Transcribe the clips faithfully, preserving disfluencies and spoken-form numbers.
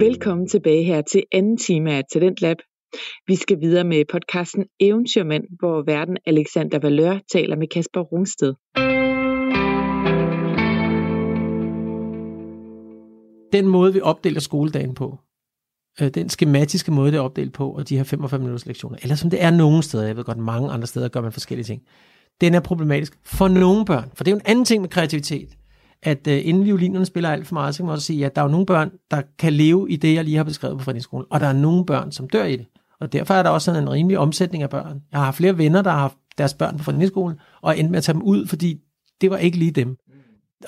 Velkommen tilbage her til anden time af Talentlab. Vi skal videre med podcasten Eventyrmand, hvor værten Alexander Valør taler med Kasper Rungsted. Den måde, vi opdeler skoledagen på, den skematiske måde, det er opdelt på, og de her femogfyrre minutters lektioner, eller som det er nogle steder, jeg ved godt, mange andre steder gør man forskellige ting, den er problematisk for nogle børn. For det er jo en anden ting med kreativitet, at uh, inden violinerne spiller alt for meget, så kan man også sige, at der er nogle børn, der kan leve i det, jeg lige har beskrevet på Frederiksskolen, og der er nogle børn, som dør i det. Og derfor er der også sådan en rimelig omsætning af børn. Jeg har flere venner, der har haft deres børn på Frederiksskolen, og endte med at tage dem ud, fordi det var ikke lige dem.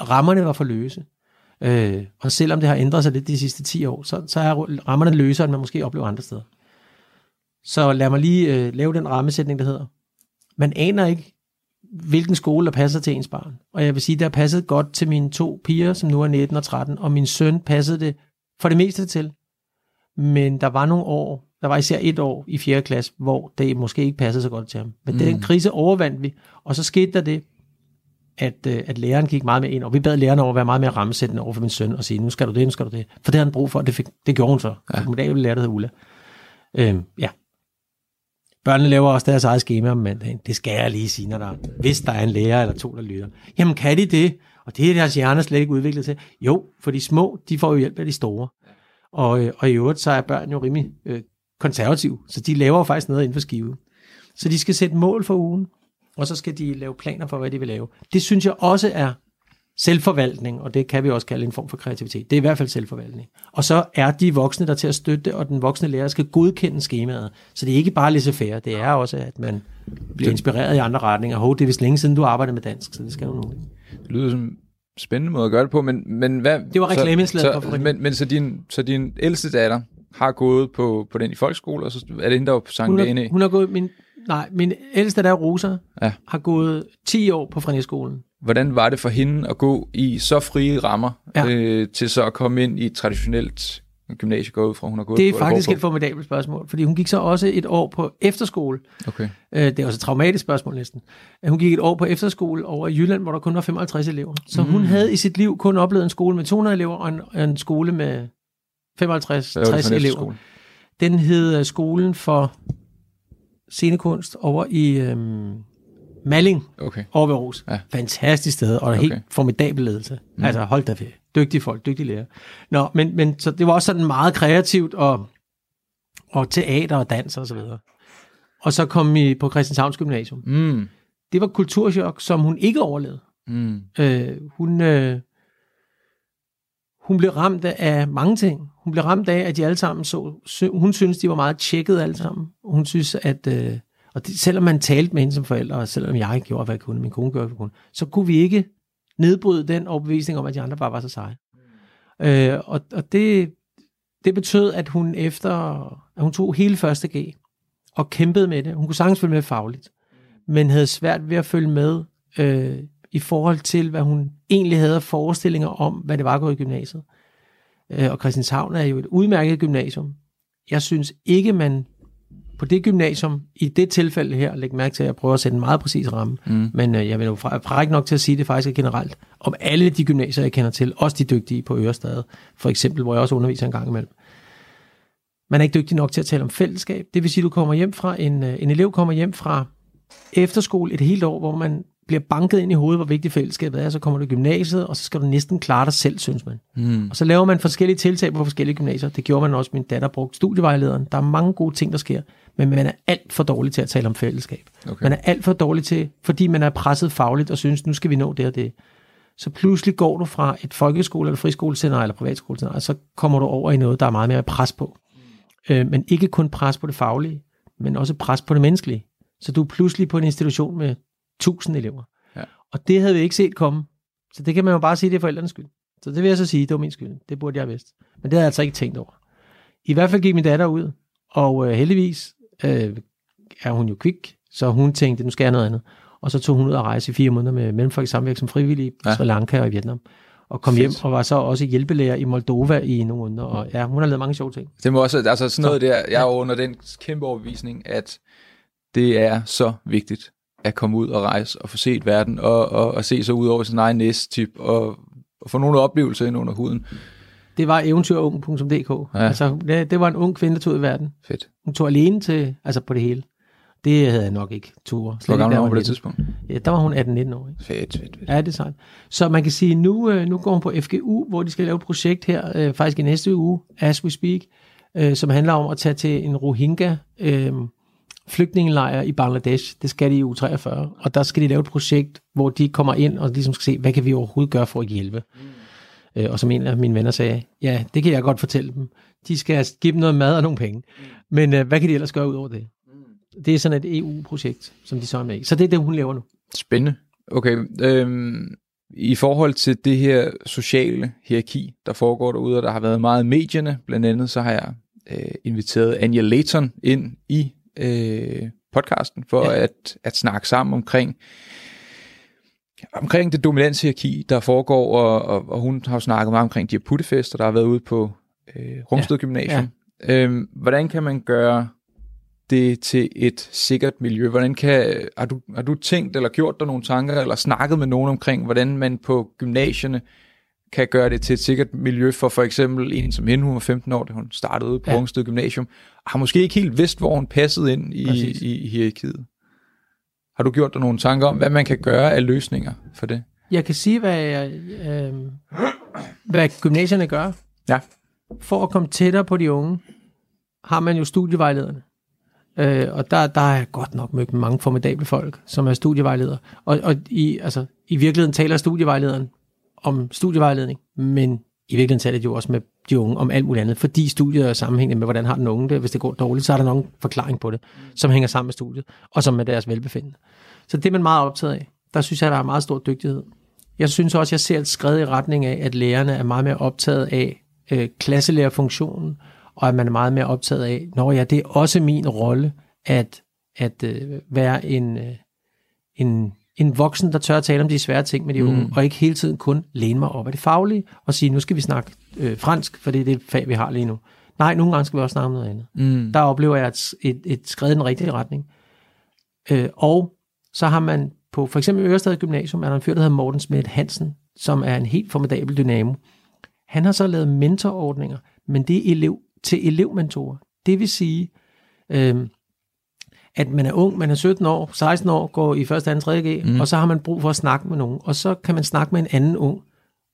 Rammerne var for løse. Øh, og selvom det har ændret sig lidt de sidste ti år, så, så er rammerne løsere, end man måske oplever andre steder. Så lad mig lige øh, lave den rammesætning, der hedder: man aner ikke, hvilken skole der passer til ens barn. Og jeg vil sige, der passede godt til mine to piger, som nu er nitten og tretten, og min søn passede det for det meste til. Men der var nogle år, der var især et år i fjerde klasse, hvor det måske ikke passede så godt til ham. Men mm. den krise overvandt vi, og så skete der det, at, at læreren gik meget mere ind, og vi bad læreren over at være meget mere rammesættende over for min søn, og sige, nu skal du det, nu skal du det. For det havde han brug for, og det, fik, det gjorde hun så. Ja. Min dag blev lærer, der hed Ulla. Øhm, ja. Børnene laver også deres eget schema om mandagen. Det skal jeg lige sige, når der, hvis der er en lærer eller to, der lytter. Jamen, kan de det? Og det er deres hjerner slet ikke udviklet til. Jo, for de små, de får jo hjælp af de store. Og, og i øvrigt, så er børn jo rimelig øh, konservative, så de laver faktisk noget inden for skiven. Så de skal sætte mål for ugen, og så skal de lave planer for, hvad de vil lave. Det synes jeg også er selvforvaltning, og det kan vi også kalde en form for kreativitet. Det er i hvert fald selvforvaltning. Og så er de voksne der til at støtte det, og den voksne lærer skal godkende skemaet. Så det er ikke bare laissez-faire, det er også, at man bliver inspireret i andre retninger. Hov, det er vist længe siden, du arbejder med dansk, så det skal du nu. Det lyder som en spændende måde at gøre det på, men, men hvad... Det var reklameindslaget. Så, men men så, din, så din ældste datter har gået på, på den i folkeskole, og så er det hende, der var på Sankt Dane? Hun har gået... Min, nej, min ældste datter, Rosa, ja. har gået ti år på Frederiksskolen. Hvordan var det for hende at gå i så frie rammer, ja. øh, til så at komme ind i et traditionelt gymnasie, går ud fra, hun har gået på? Det er faktisk et formidabelt spørgsmål, fordi hun gik så også et år på efterskole. Okay. Øh, det er også et traumatisk spørgsmål næsten. Hun gik et år på efterskole over i Jylland, hvor der kun var femoghalvtreds elever. Så mm. hun havde i sit liv kun oplevet en skole med to hundrede elever og en, en skole med femoghalvtreds til tres elever. Den hed Skolen for Scenekunst over i... Øhm, Malling, okay. over ved Rosa. Ja. Fantastisk sted, og okay. helt formidabel ledelse. Mm. Altså, hold da fedt. Dygtige folk, dygtige lærere. Nå, men, men så det var også sådan meget kreativt, og, og teater og dans og så videre. Og så kom vi på Christianshavns Gymnasium. Mm. Det var kulturschok, som hun ikke overlevede. Mm. Øh, hun, øh, hun blev ramt af mange ting. Hun blev ramt af, at de alle sammen så... Sy- hun synes de var meget tjekket alle sammen. Hun synes, at... Øh, Og det, selvom man talte med hende som forældre, og selvom jeg ikke gjorde, hvad jeg kunne, min kone gjorde, hvad jeg kunne, så kunne vi ikke nedbryde den overbevisning om, at de andre bare var så seje. Mm. Øh, og og det, det betød, at hun efter, at hun tog hele første G og kæmpede med det. Hun kunne sagtens følge med fagligt, men havde svært ved at følge med øh, i forhold til, hvad hun egentlig havde forestillinger om, hvad det var at gå i gymnasiet. Øh, og Christianshavn er jo et udmærket gymnasium. Jeg synes ikke, man... på det gymnasium, i det tilfælde her, læg mærke til, at jeg prøver at sætte en meget præcis ramme, mm. men øh, jeg vil jo frække nok til at sige, det faktisk er generelt, om alle de gymnasier, jeg kender til, også de dygtige på Ørestad, for eksempel, hvor jeg også underviser en gang imellem. Man er ikke dygtig nok til at tale om fællesskab. Det vil sige, du kommer hjem fra, en, en elev kommer hjem fra efterskole et helt år, hvor man bliver banket ind i hovedet, hvor vigtigt fællesskabet er, så kommer du i gymnasiet, og så skal du næsten klare dig selv, synes man. Mm. Og så laver man forskellige tiltag på forskellige gymnasier. Det gjorde man også, min datter brugte studievejlederen. Der er mange gode ting, der sker, men man er alt for dårlig til at tale om fællesskab. Okay. Man er alt for dårlig til, fordi man er presset fagligt og synes, nu skal vi nå det og det. Så pludselig går du fra et folkeskole- eller friskoleseminarie eller privatskolescenarie, så kommer du over i noget, der er meget mere pres på. Øh, men ikke kun pres på det faglige, men også pres på det menneskelige. Så du er pludselig på en institution med tusind elever. Ja. Og det havde vi ikke set komme. Så det kan man jo bare sige, det er forældrenes skyld. Så det vil jeg så sige, det var min skyld. Det burde jeg have vidst. Men det havde jeg altså ikke tænkt over. I hvert fald gik min datter ud, og øh, heldigvis øh, er hun jo kvik, så hun tænkte, nu skal jeg noget andet. Og så tog hun ud og rejse i fire måneder med mellemfolk samvirke som frivillig i ja. Sri Lanka og i Vietnam. Og kom Fedt. Hjem og var så også hjælpelærer i Moldova i nogle måneder. Og ja, hun har lavet mange sjove ting. Det må også, altså sådan noget så, der, jeg ja. er under den kæmpe overbevisning, at det er så vigtigt at komme ud og rejse og få set verden og, og, og se så ud over sin egen næsttyp og, og få nogle oplevelser ind under huden. Det var eventyrung punktum d k. Ja. Altså, det, det var en ung kvinde, der tog i verden. Fedt. Hun tog alene til, altså på det hele. Det havde jeg nok ikke ture. Hvor gammel var hun på det tidspunkt? Ja, der var hun atten nitten år. Ikke? Fedt, fedt, fedt. Ja, det er sådan. Så man kan sige, nu, nu går hun på F G U, hvor de skal lave et projekt her, øh, faktisk i næste uge, as we speak, øh, som handler om at tage til en Rohingya øh, flygtningelejr i Bangladesh. Det skal de i U treogfyrre. Og der skal de lave et projekt, hvor de kommer ind og ligesom skal se, hvad kan vi overhovedet gøre for at hjælpe. Mm. Øh, og som en af mine venner sagde, ja, det kan jeg godt fortælle dem. De skal give dem noget mad og nogle penge. Mm. Men øh, hvad kan de ellers gøre ud over det? Det er sådan et E U-projekt, som de så er med i. Så det er det, hun laver nu. Spændende. Okay. Øhm, I forhold til det her sociale hierarki, der foregår derude, og der har været meget i medierne, blandt andet så har jeg øh, inviteret Anja Latham ind i øh, podcasten, for ja. at, at snakke sammen omkring omkring det dominanshierarki, der foregår, og, og, og hun har jo snakket meget omkring de her puttefester, der har været ude på øh, Rungsted Gymnasium. Ja. Ja. Øhm, hvordan kan man gøre det til et sikkert miljø? Hvordan kan, har, du, har du tænkt eller gjort dig nogle tanker, eller snakket med nogen omkring, hvordan man på gymnasierne kan gøre det til et sikkert miljø for for eksempel en som hende, hun var femten år, da hun startede på ja. Rungsted Gymnasium, har måske ikke helt vidst, hvor hun passede ind i, i, i hierarkiet. Har du gjort dig nogle tanker om, hvad man kan gøre af løsninger for det? Jeg kan sige, hvad, jeg, øh, hvad gymnasierne gør. Ja. For at komme tættere på de unge, har man jo studievejlederne. Øh, og der, der er godt nok mødt mange formidable folk, som er studievejledere. Og, og i, altså, i virkeligheden taler studievejlederen om studievejledning, men i virkeligheden taler de jo også med de unge om alt muligt andet, fordi studiet er sammenhængende med, hvordan har den unge det. Hvis det går dårligt, så er der nogen forklaring på det, som hænger sammen med studiet, og som er deres velbefindende. Så det er man meget optaget af. Der synes jeg, der er meget stor dygtighed. Jeg synes også, jeg ser et skred i retning af, at lærerne er meget mere optaget af øh, klasselærerfunktionen, og at man er meget mere optaget af, når ja, det er også min rolle, at, at øh, være en, øh, en, en voksen, der tør at tale om de svære ting med de unge, mm. og ikke hele tiden kun læne mig op af det faglige, og sige, nu skal vi snakke øh, fransk, for det er det fag, vi har lige nu. Nej, nogle gange skal vi også snakke om noget andet. Mm. Der oplever jeg et, et, et skridt i den rigtige retning. Øh, og så har man på, for eksempel Ørestad Gymnasium, er der en fyr, der hedder Morten Smed Hansen, som er en helt formidabel dynamo. Han har så lavet mentorordninger, men det er elev til elevmentorer. Det vil sige, øh, at man er ung, man er sytten år, seksten år, går i første, anden, tredje g, mm. og så har man brug for at snakke med nogen, og så kan man snakke med en anden ung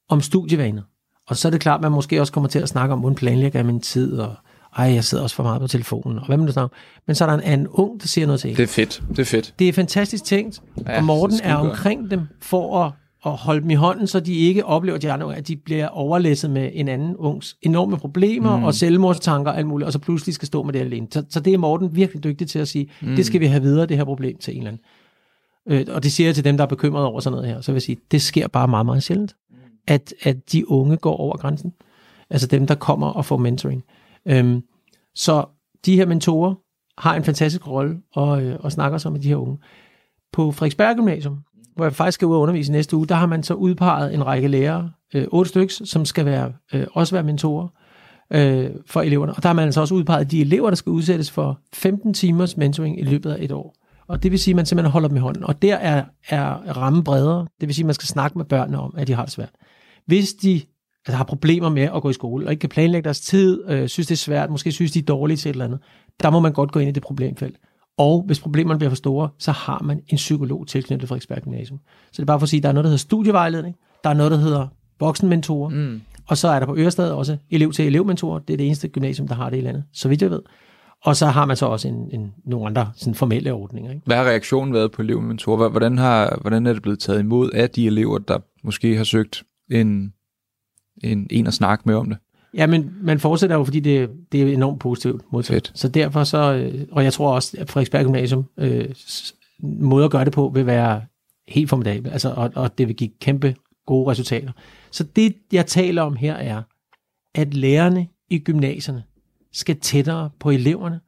om studievaner. Og så er det klart, at man måske også kommer til at snakke om, hvordan planlægger jeg min tid, og ej, jeg sidder også for meget på telefonen, og hvad man nu snakker. Men så er der en anden ung, der siger noget til en. Det er fedt, det er fedt. Det er fantastisk tænkt, ja, og Morten er omkring dem for at og holde dem i hånden, så de ikke oplever, de andre, at de bliver overlæsset med en anden ungs enorme problemer mm. og selvmordstanker og alt muligt, og så pludselig skal stå med det alene. Så, så det er Morten virkelig dygtig til at sige, mm. det skal vi have videre, det her problem til en eller anden. Øh, og det siger jeg til dem, der er bekymrede over sådan noget her, så vil jeg sige, det sker bare meget, meget sjældent, at, at de unge går over grænsen. Altså dem, der kommer og får mentoring. Øhm, så de her mentorer har en fantastisk rolle og, øh, og snakker så med de her unge. På Frederiksberg Gymnasium, hvor jeg faktisk skal ud og undervise næste uge, der har man så udpeget en række lærere, øh, otte stykker, som skal være, øh, også være mentorer øh, for eleverne. Og der har man altså også udpeget de elever, der skal udsættes for femten timers mentoring i løbet af et år. Og det vil sige, at man simpelthen holder dem i hånden. Og der er, er rammen bredere. Det vil sige, at man skal snakke med børnene om, at de har det svært. Hvis de altså, har problemer med at gå i skole, og ikke kan planlægge deres tid, øh, synes det er svært, måske synes de er dårlige til et eller andet, der må man godt gå ind i det problemfelt. Og hvis problemerne bliver for store, så har man en psykolog tilknyttet Frederiksberg Gymnasium. Så det er bare for at sige, at der er noget, der hedder studievejledning, der er noget, der hedder voksenmentorer, mm. og så er der på Ørestad også elev til elevmentorer. Det er det eneste gymnasium, der har det i landet, så vidt jeg ved. Og så har man så også en, en, nogle andre sådan formelle ordninger. Ikke? Hvad har reaktionen været på elevmentorer? Hvordan, har, hvordan er det blevet taget imod af de elever, der måske har søgt en, en, en at snakke med om det? Ja, men man fortsætter jo, fordi det, det er enormt positivt modtaget. Så derfor så, og jeg tror også, at Frederiksberg Gymnasium øh, måde at gøre det på, vil være helt formidabel, altså, og, og det vil give kæmpe gode resultater. Så det, jeg taler om her, er, at lærerne i gymnasierne skal tættere på eleverne,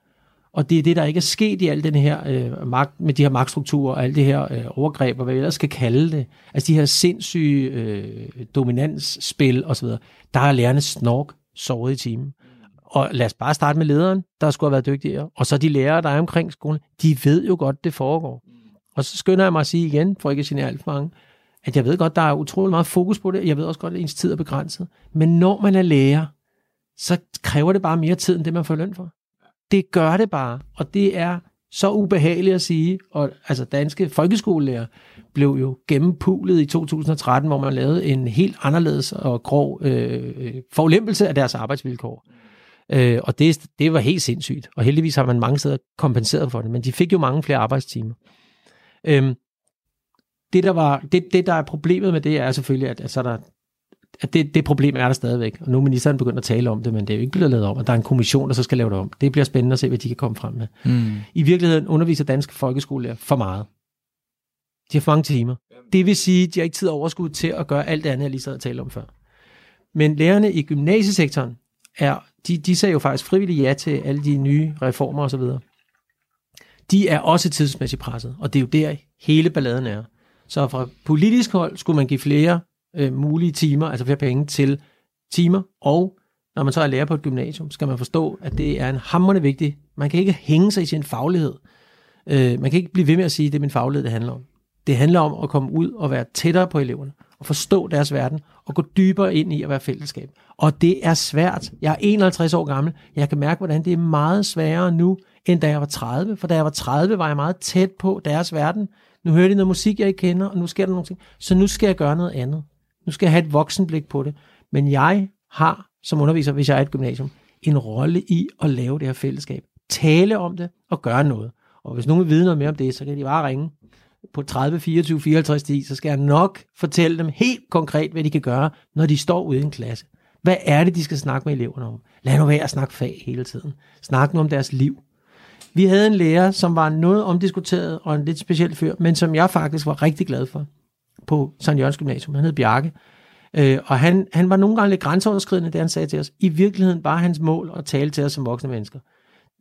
og det er det, der ikke er sket i al den her øh, magt, med de her magtstrukturer og alle de her øh, overgreb, og hvad vi ellers skal kalde det. Altså de her sindssyge øh, dominansspil osv. Der er lærerne snork såret i timen. Og lad os bare starte med lederen, der skulle have været dygtigere. Og så de lærere, der er omkring skolen, de ved jo godt, det foregår. Og så skynder jeg mig at sige igen, for ikke at signere alt for mange, at jeg ved godt, der er utrolig meget fokus på det, jeg ved også godt, at ens tid er begrænset. Men når man er lærer, så kræver det bare mere tid, end det man får løn for. Det gør det bare, og det er så ubehageligt at sige, og altså danske folkeskolelærer blev jo gennempulet i to tusind og tretten, hvor man lavede en helt anderledes og grov øh, forulempelse af deres arbejdsvilkår. Øh, og det, det var helt sindssygt, og heldigvis har man mange steder kompenseret for det, men de fik jo mange flere arbejdstimer. Øhm, det, der var, det, det, der er problemet med det, er selvfølgelig, at, at, så der, at det, det problem er der stadigvæk, og nu er ministeren begyndt at tale om det, men det er jo ikke blevet lavet om, og der er en kommission, der så skal lave det om. Det bliver spændende at se, hvad de kan komme frem med. Mm. I virkeligheden underviser danske folkeskolelærer for meget. De har for mange timer. Det vil sige, at de har ikke tid og overskud til at gøre alt det andet, jeg lige sad og talte om før. Men lærerne i gymnasiesektoren er, de, de sagde jo faktisk frivilligt ja til alle de nye reformer osv. De er også tidsmæssigt presset, og det er jo der hele balladen er. Så fra politisk hold skulle man give flere øh, mulige timer, altså flere penge til timer, og når man så er lærer på et gymnasium, skal man forstå, at det er en hamrende vigtig. Man kan ikke hænge sig i sin faglighed. Øh, man kan ikke blive ved med at sige, at det er min faglighed, det handler om. Det handler om at komme ud og være tættere på eleverne, og forstå deres verden, og gå dybere ind i at være fællesskab. Og det er svært. Jeg er enoghalvtreds år gammel. Jeg kan mærke, hvordan det er meget sværere nu, end da jeg var tredive. For da jeg var tredive, var jeg meget tæt på deres verden. Nu hører de noget musik, jeg ikke kender, og nu sker der nogle ting. Så nu skal jeg gøre noget andet. Nu skal jeg have et voksenblik på det. Men jeg har, som underviser, hvis jeg er et gymnasium, en rolle i at lave det her fællesskab. Tale om det, og gøre noget. Og hvis nogen vil vide noget mere om det, så kan de bare ringe på tredive, fireogtyve, fireoghalvtreds, så skal jeg nok fortælle dem helt konkret, hvad de kan gøre, når de står ude i en klasse. Hvad er det, de skal snakke med eleverne om? Lad nu være at snakke fag hele tiden. Snak nu om deres liv. Vi havde en lærer, som var noget omdiskuteret og en lidt speciel fyr, men som jeg faktisk var rigtig glad for på Sankt Jørgens Gymnasium. Han hed Bjarke, øh, og han, han var nogle gange lidt grænseoverskridende, det han sagde til os. I virkeligheden var hans mål at tale til os som voksne mennesker.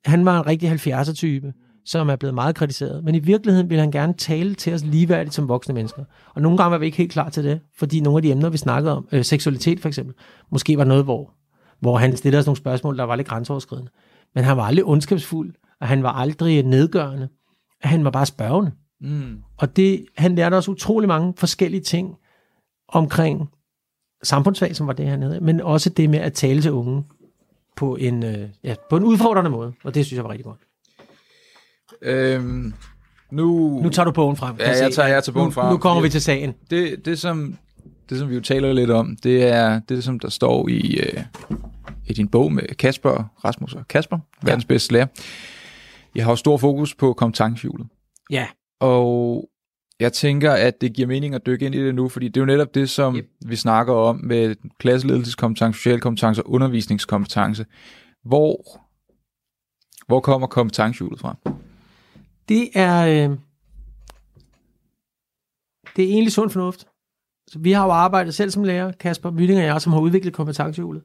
Han var en rigtig halvfjerdser-type, som er blevet meget kritiseret, men i virkeligheden ville han gerne tale til os ligeværdigt som voksne mennesker. Og nogle gange var vi ikke helt klar til det, fordi nogle af de emner, vi snakkede om, øh, seksualitet for eksempel, måske var noget, hvor, hvor han stillede os nogle spørgsmål, der var lidt grænseoverskridende. Men han var aldrig ondskabsfuld, og han var aldrig nedgørende. Han var bare spørgende. Mm. Og det, han lærte også utrolig mange forskellige ting omkring samfundsfag, som var det hernede, men også det med at tale til unge på en, øh, ja, på en udfordrende måde, og det synes jeg var rigtig godt. Øhm, nu, nu tager du bogen frem. Ja, jeg tager, jeg tager bogen frem. Nu, nu kommer vi til sagen. Det, det, som, det, som vi jo taler lidt om, det er det, som der står i, øh, i din bog med Kasper, Rasmus og Kasper, verdens ja. bedste lærer. Jeg har jo stor fokus på kompetencehjulet. Ja. Og jeg tænker, at det giver mening at dykke ind i det nu, fordi det er jo netop det, som yep. vi snakker om med klasseledelseskompetencer, social kompetencer og undervisningskompetence. Hvor, hvor kommer kompetencehjulet fra? Det er, øh, det er egentlig sund fornuft. Så vi har jo arbejdet selv som lærer, Kasper Myning og jeg, som har udviklet kompetencehjulet.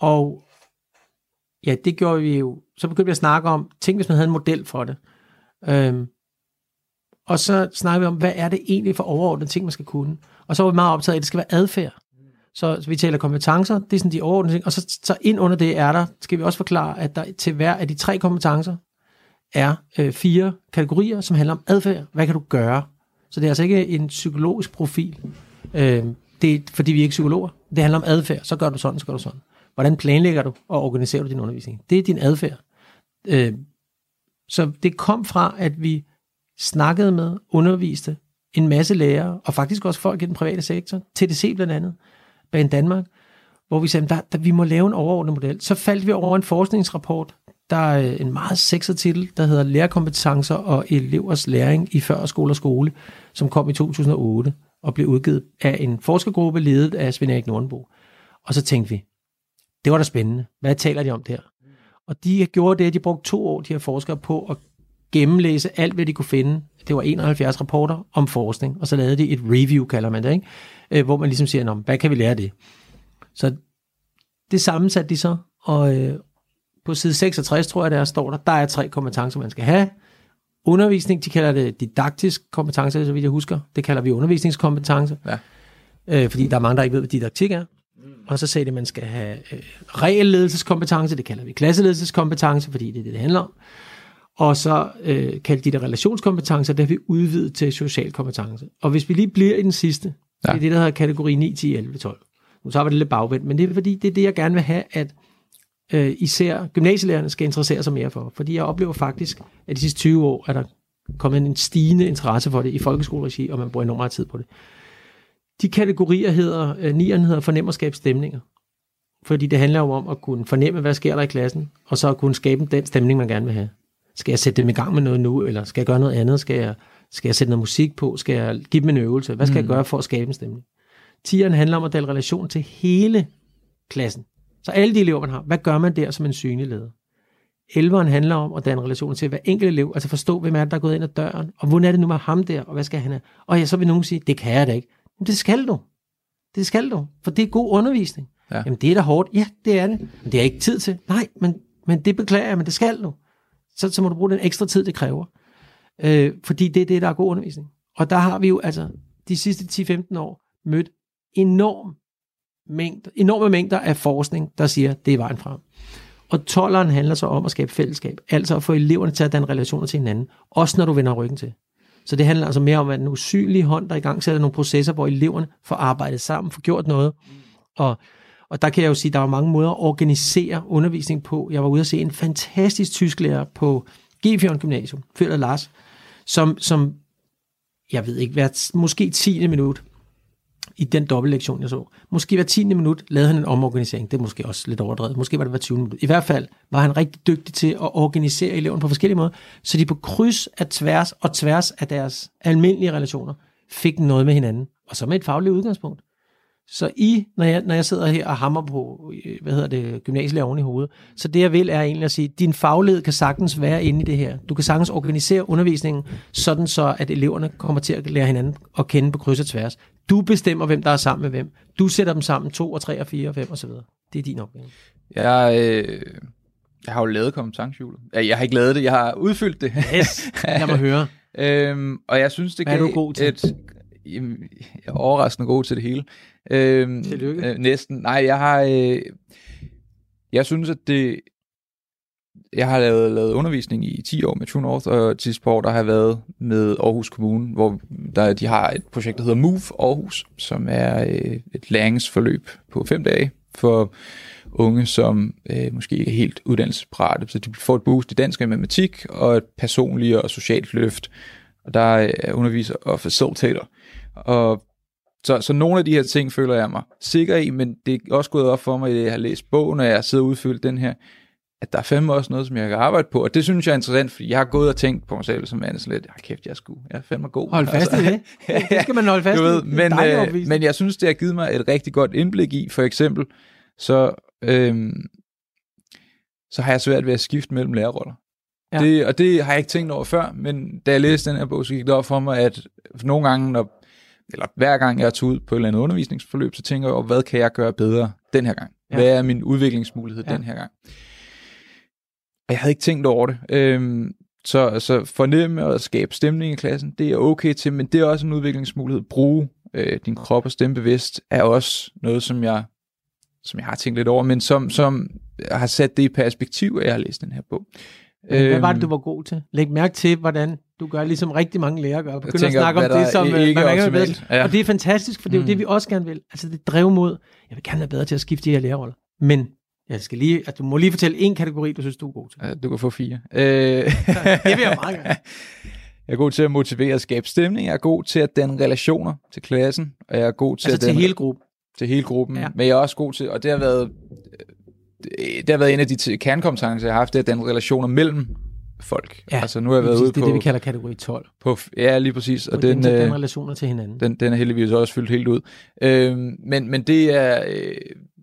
Og ja, det gjorde vi jo. Så begyndte vi at snakke om, tænk hvis man havde en model for det. Øhm, og så snakkede vi om, hvad er det egentlig for overordnede ting, man skal kunne. Og så var vi meget optaget af, at det skal være adfærd. Så, så vi taler kompetencer, det er sådan de overordnede ting. Og så, så ind under det er der, skal vi også forklare, at der til hver af de tre kompetencer, er øh, fire kategorier, som handler om adfærd. Hvad kan du gøre? Så det er altså ikke en psykologisk profil. Øh, det er, fordi vi er ikke psykologer. Det handler om adfærd. Så gør du sådan, så gør du sådan. Hvordan planlægger du og organiserer du din undervisning? Det er din adfærd. Øh, så det kom fra, at vi snakkede med, underviste en masse lærere, og faktisk også folk i den private sektor, T D C blandt andet, Bane Danmark, hvor vi sagde, at vi må lave en overordnet model. Så faldt vi over en forskningsrapport. Der er en meget sexet titel, der hedder Lærerkompetencer og elevers læring i førskole og skole, som kom i to tusind og otte og blev udgivet af en forskergruppe ledet af Sven Erik Nordenbo. Og så tænkte vi, det var da spændende. Hvad taler de om der? Og de gjorde det, at de brugte to år, de her forskere, på at gennemlæse alt, hvad de kunne finde. Det var enoghalvfjerds rapporter om forskning, og så lavede de et review, kalder man det, ikke? Hvor man ligesom siger, hvad kan vi lære af det? Så det sammensatte de så, og på side seksogtres, tror jeg, der står der, der er tre kompetencer, man skal have. Undervisning, de kalder det didaktisk kompetence, så vidt jeg husker. Det kalder vi undervisningskompetence, ja. øh, fordi der er mange, der ikke ved, hvad didaktik er. Og så sagde det, at man skal have øh, regelledelseskompetence, det kalder vi klasseledelseskompetencer, fordi det er det, det handler om. Og så øh, kaldte de det relationskompetencer, det har vi udvidet til social kompetence. Og hvis vi lige bliver i den sidste, Ja. Det er det, der hedder kategori ni, ti, elleve, tolv. Nu tager vi det lidt bagvendt, men det er fordi, det er det, jeg gerne vil have, at øh, især gymnasielærerne skal interessere sig mere for. Fordi jeg oplever faktisk, at de sidste tyve år er der kommet en stigende interesse for det i folkeskoleregi, og man bruger enormt meget tid på det. De kategorier hedder, øh, nierne hedder fornem og skabe stemninger. Fordi det handler jo om at kunne fornemme, hvad sker der i klassen, og så at kunne skabe den stemning, man gerne vil have. Skal jeg sætte dem i gang med noget nu, eller skal jeg gøre noget andet? Skal jeg, skal jeg sætte noget musik på? Skal jeg give dem en øvelse? Hvad skal mm. jeg gøre for at skabe en stemning? Tieren handler om at dele relation til hele klassen. Så alle de elever, man har, hvad gør man der som en synlig leder? Elveren handler om at danne relation til hver enkelt elev, altså forstå, hvem er det, der er gået ind ad døren, og hvordan er det nu med ham der, og hvad skal han have? Og ja, så vil nogen sige, det kan jeg da ikke. Men det skal du. Det skal du, for det er god undervisning. Ja. Jamen, det er da hårdt. Ja, det er det. Men det er ikke tid til. Nej, men, men det beklager jeg, men det skal du. Så, så må du bruge den ekstra tid, det kræver. Øh, fordi det er det, der er god undervisning. Og der har vi jo altså de sidste ti til femten år mødt enorm mængde, enorme mængder af forskning, der siger, det er vejen frem. Og tolveren handler så om at skabe fællesskab. Altså at få eleverne til at danne relationer til hinanden. Også når du vender ryggen til. Så det handler altså mere om, at den usynlige hånd, der i gang sætter nogle processer, hvor eleverne får arbejdet sammen, får gjort noget. Og Og der kan jeg jo sige, at der var mange måder at organisere undervisning på. Jeg var ude at se en fantastisk tysklærer på G fjorten Gymnasium, Følger Lars, som, som, jeg ved ikke, hver, måske tiende minut i den dobbeltlektion, jeg så. Måske hver tiende minut lavede han en omorganisering. Det er måske også lidt overdrevet. Måske var det hver tyvende minut. I hvert fald var han rigtig dygtig til at organisere eleverne på forskellige måder, så de på kryds af tværs og tværs af deres almindelige relationer fik noget med hinanden. Og så med et fagligt udgangspunkt. Så I, når jeg, når jeg sidder her og hammer på, hvad hedder det, gymnasielærer oven i hovedet, så det jeg vil er egentlig at sige, din faglighed kan sagtens være inde i det her. Du kan sagtens organisere undervisningen, sådan så at eleverne kommer til at lære hinanden at kende på kryds og tværs. Du bestemmer, hvem der er sammen med hvem. Du sætter dem sammen to og tre og fire og fem og så videre. Det er din opgave. Jeg, øh, jeg har jo lavet kompetencehjulet. Jeg har ikke lavet det, jeg har udfyldt det. Yes, lad mig høre. øhm, og jeg synes, det kan... Hvad er du god til? Et, jamen, jeg er overraskende god til det hele. Øhm, Tillykke. Øh, næsten. Nej, jeg har... Øh, jeg synes, at det... Jeg har lavet, lavet undervisning i ti år med True North, og til sport, der har været med Aarhus Kommune, hvor der, de har et projekt, der hedder Move Aarhus, som er øh, et læringsforløb på fem dage for unge, som øh, måske ikke er helt uddannelsesparate. Så de får et boost i dansk og matematik, og et personligt og socialt løft. Og der er underviser og facilitator. Og så, så nogle af de her ting føler jeg mig sikker i, men det er også gået op for mig, at jeg har læst bogen, og jeg sidder og udfyldt den her, at der er fandme også noget, som jeg kan arbejde på. Og det synes jeg er interessant, fordi jeg har gået og tænkt på mig selv som andet lidt, ah kæft, jeg skulle, jeg er fandme god. Hold fast altså, i det. Det skal man holde fast ved, i. Men, øh, men jeg synes, det har givet mig et rigtig godt indblik i, for eksempel, så, øh, så har jeg svært ved at skifte mellem lærerroller. Ja. Det, og det har jeg ikke tænkt over før, men da jeg læste den her bog, så gik det op for mig, at nogle gange, når, eller hver gang jeg tager ud på et eller andet undervisningsforløb, så tænker jeg, hvad kan jeg gøre bedre den her gang? Ja. Hvad er min udviklingsmulighed ja. Den her gang? Og jeg havde ikke tænkt over det. Øhm, så, så fornemme og skabe stemning i klassen, det er okay til, men det er også en udviklingsmulighed. Bruge øh, din krop og stemme bevidst er også noget, som jeg, som jeg har tænkt lidt over, men som, som har sat det i perspektiv, at jeg har læst den her bog. Men hvad var det, du var god til? Læg mærke til, hvordan du gør, ligesom rigtig mange lærere gør. Begynder tænker, at snakke om det, som ikke man ikke ved. Ja. Og det er fantastisk, for det er jo det, vi også gerne vil. Altså det drev mod, jeg vil gerne være bedre til at skifte de her lærerroller. Men jeg skal lige, altså, du må lige fortælle en kategori, du synes, du er god til. Ja, du kan få fire. Øh... det vil jeg meget gerne. Jeg er god til at motivere og skabe stemning. Jeg er god til at danne relationer til klassen. Og jeg er god til altså at til danne... hele gruppen. Til hele gruppen. Ja. Men jeg er også god til, og det har været... Det har været en af de kernekompetencer, jeg har haft, det er den relationer mellem folk. Ja, altså, nu har jeg været ude det er på, det, vi kalder kategori tolv. På, ja, lige præcis. Og den, den, den relationer til hinanden. Den, den er heldigvis også fyldt helt ud. Øhm, men, men det er, øh,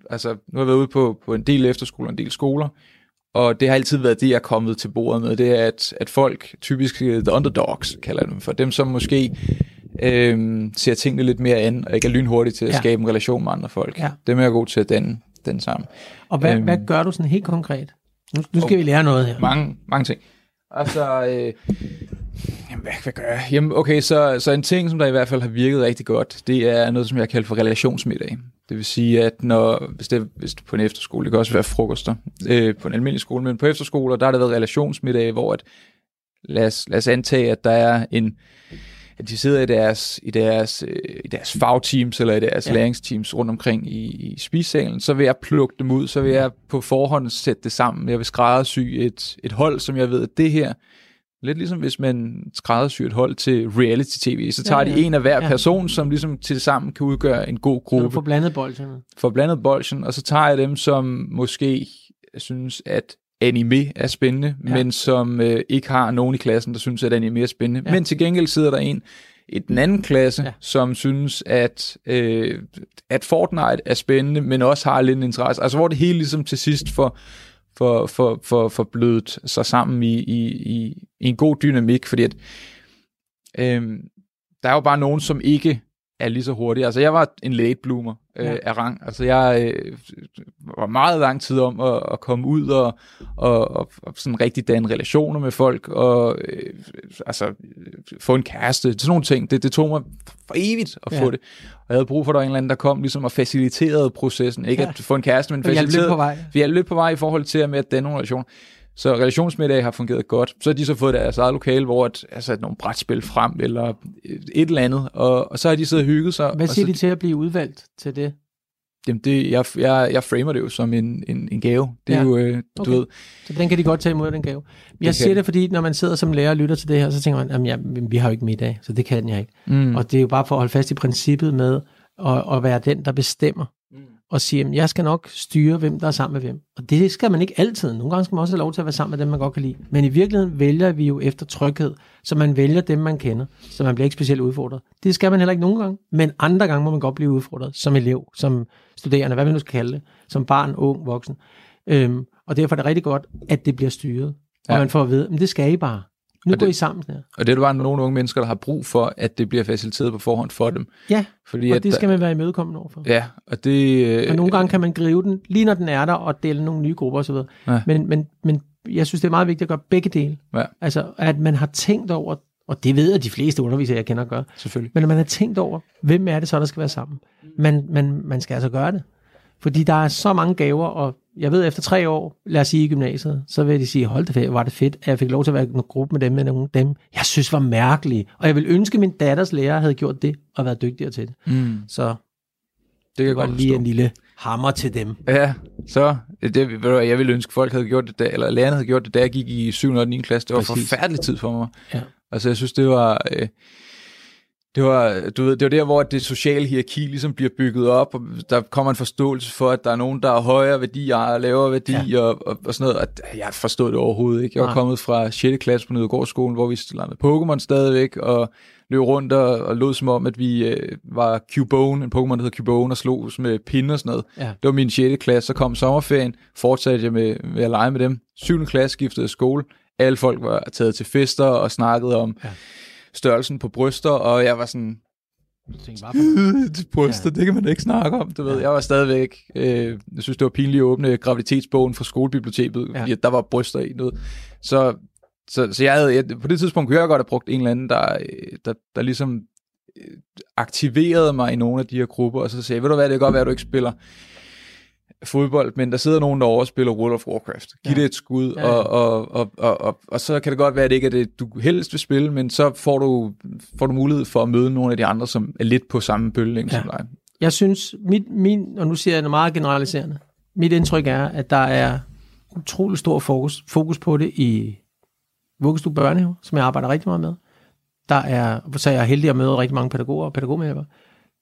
altså, nu har jeg været ude på, på en del efterskoler, en del skoler, og det har altid været det, jeg er kommet til bordet med, det er, at, at folk, typisk the underdogs, kalder dem for, dem som måske øh, ser tingene lidt mere an, og ikke er lynhurtigt til at ja. Skabe en relation med andre folk. Ja. Dem er jeg god til at danne. Den sammen. Og hvad, øhm, hvad gør du sådan helt konkret? Nu, nu skal vi lære noget her. Mange, mange ting. Altså, øh, jamen, hvad, hvad gør jeg? Jamen, okay, så, så en ting, som der i hvert fald har virket rigtig godt, det er noget, som jeg kalder for relationsmiddag. Det vil sige, at når, hvis det, hvis det på en efterskole, det kan også være frokoster øh, på en almindelig skole, men på efterskoler, der har der været relationsmiddag, hvor at, lad os, lad os antage, at der er en at de sidder i deres, i deres, i deres fagteams eller i deres ja. læringsteams rundt omkring i, i spisesalen, så vil jeg plukke dem ud, så vil jeg på forhånd sætte det sammen. Jeg vil skræddersy et, et hold, som jeg ved, at det her, lidt ligesom hvis man skræddersyr et hold til reality-tv, så tager ja, ja. de en af hver ja. person, som ligesom til sammen kan udgøre en god gruppe. For blandet bolchen. For blandet bolchen, og så tager jeg dem, som måske synes, at anime er spændende, ja. men som øh, ikke har nogen i klassen, der synes, at anime er spændende. Ja. Men til gengæld sidder der en i den anden klasse, ja. som synes, at, øh, at Fortnite er spændende, men også har lidt interesse. Altså hvor det hele ligesom til sidst for for, for, for, for blødet sig sammen i, i, i, i en god dynamik, fordi at, øh, der er jo bare nogen, som ikke er lige så hurtige. Altså jeg var en late bloomer øh, ja. af rang. Altså jeg øh, var meget lang tid om at, at komme ud og, og, og, og sådan rigtig danne relationer med folk og øh, altså få en kæreste, sådan nogle ting. Det, det tog mig for evigt at ja. få det. Og jeg havde brug for, at der var en eller anden, der kom ligesom og faciliterede processen. Ikke ja. at få en kæreste, men faciliterede. Vi er lidt på vej i forhold til at med at danne nogle relationer. Så relationsmiddag har fungeret godt. Så har de så fået deres eget lokale, hvor at, altså nogle brætspil frem, eller et eller andet, og, og så har de siddet og hygget sig. Hvad siger så, de til at blive udvalgt til det? Jamen, det, jeg, jeg, jeg framer det jo som en, en, en gave. Det er ja. jo, øh, du okay. ved. Så den kan de godt tage imod, den gave. Jeg det siger kan. det, fordi når man sidder som lærer og lytter til det her, så tænker man, at ja, vi har jo ikke middag, så det kan jeg ikke. Mm. Og det er jo bare for at holde fast i princippet med at, at være den, der bestemmer. Og sige, at jeg skal nok styre, hvem der er sammen med hvem. Og det skal man ikke altid. Nogle gange skal man også have lov til at være sammen med dem, man godt kan lide. Men i virkeligheden vælger vi jo efter tryghed, så man vælger dem, man kender, så man bliver ikke specielt udfordret. Det skal man heller ikke nogle gange, men andre gange må man godt blive udfordret, som elev, som studerende, hvad man nu skal kalde det, som barn, ung, voksen. Øhm, og derfor er det rigtig godt, at det bliver styret. Og ja. man får at vide, men det skal I bare. Nu og går det, I sammen her. Og det er jo bare nogle unge mennesker, der har brug for, at det bliver faciliteret på forhånd for dem. Ja, fordi og at det skal der, man være imødekommende overfor. Ja, og det... Øh, og nogle gange kan man gribe den, lige når den er der, og dele nogle nye grupper osv. Ja. Men, men, men jeg synes, det er meget vigtigt at gøre begge dele. Ja. Altså, at man har tænkt over, og det ved jeg, de fleste undervisere, jeg kender, gør. Selvfølgelig. Men at man har tænkt over, hvem er det så, der skal være sammen. Man, man, man skal altså gøre det. Fordi der er så mange gaver, og jeg ved, efter tre år, lad os sige i gymnasiet, så vil de sige, hold da fedt, var det fedt, at jeg fik lov til at være i en gruppe med dem, med nogle dem, jeg synes var mærkelige. Og jeg ville ønske, min datters lærer havde gjort det, og været dygtigere til det. Mm. Så det kan jeg godt lige forstå. En lille hammer til dem. Ja, så det, jeg ville ønske, folk havde gjort det, da, eller lærerne havde gjort det, da jeg gik i syvende og niende klasse. Det var Præcis. forfærdelig tid for mig. Ja. Altså, jeg synes, det var... Øh, Det var, du ved, det var der, hvor det sociale hierarki ligesom bliver bygget op, og der kommer en forståelse for, at der er nogen, der er højere værdi og lavere værdi ja. og, og, og sådan noget. Og jeg forstod det overhovedet ikke. Jeg var Nej. kommet fra sjette klasse på Nødegårdsskolen, hvor vi landede Pokémon stadigvæk, og løb rundt og, og lod som om, at vi øh, var Cubone, en Pokémon, der hed Cubone, og slogs med pinde og sådan noget. Ja. Det var min sjette klasse. Så kom sommerferien, fortsatte jeg med, med at lege med dem. syvende klasse skiftede skole. Alle folk var taget til fester og snakkede om... Ja. størrelsen på bryster, og jeg var sådan, bryster, ja. det kan man ikke snakke om, du ved. Jeg var stadigvæk, øh, jeg synes, det var pinligt at åbne graviditetsbogen fra skolebiblioteket, ja. fordi der var bryster i noget. Så, så, så jeg havde, jeg, på det tidspunkt kunne jeg godt have brugt en eller anden, der, der, der ligesom aktiverede mig i nogle af de her grupper, og så sagde, ved du hvad, det kan godt være, at du ikke spiller fodbold, men der sidder nogen, der overspiller World of Warcraft. Giv ja. det et skud, ja, ja. Og, og, og, og, og, og så kan det godt være, at det ikke er det, du helst vil spille, men så får du, får du mulighed for at møde nogle af de andre, som er lidt på samme bølgelængde ja. som dig. Jeg synes, mit, min, og nu siger jeg noget meget generaliserende, mit indtryk er, at der er utrolig stor fokus, fokus på det i vuggestue børnehave, som jeg arbejder rigtig meget med. Der er, så jeg er heldig at møde rigtig mange pædagoger og pædagogmedhjælpere.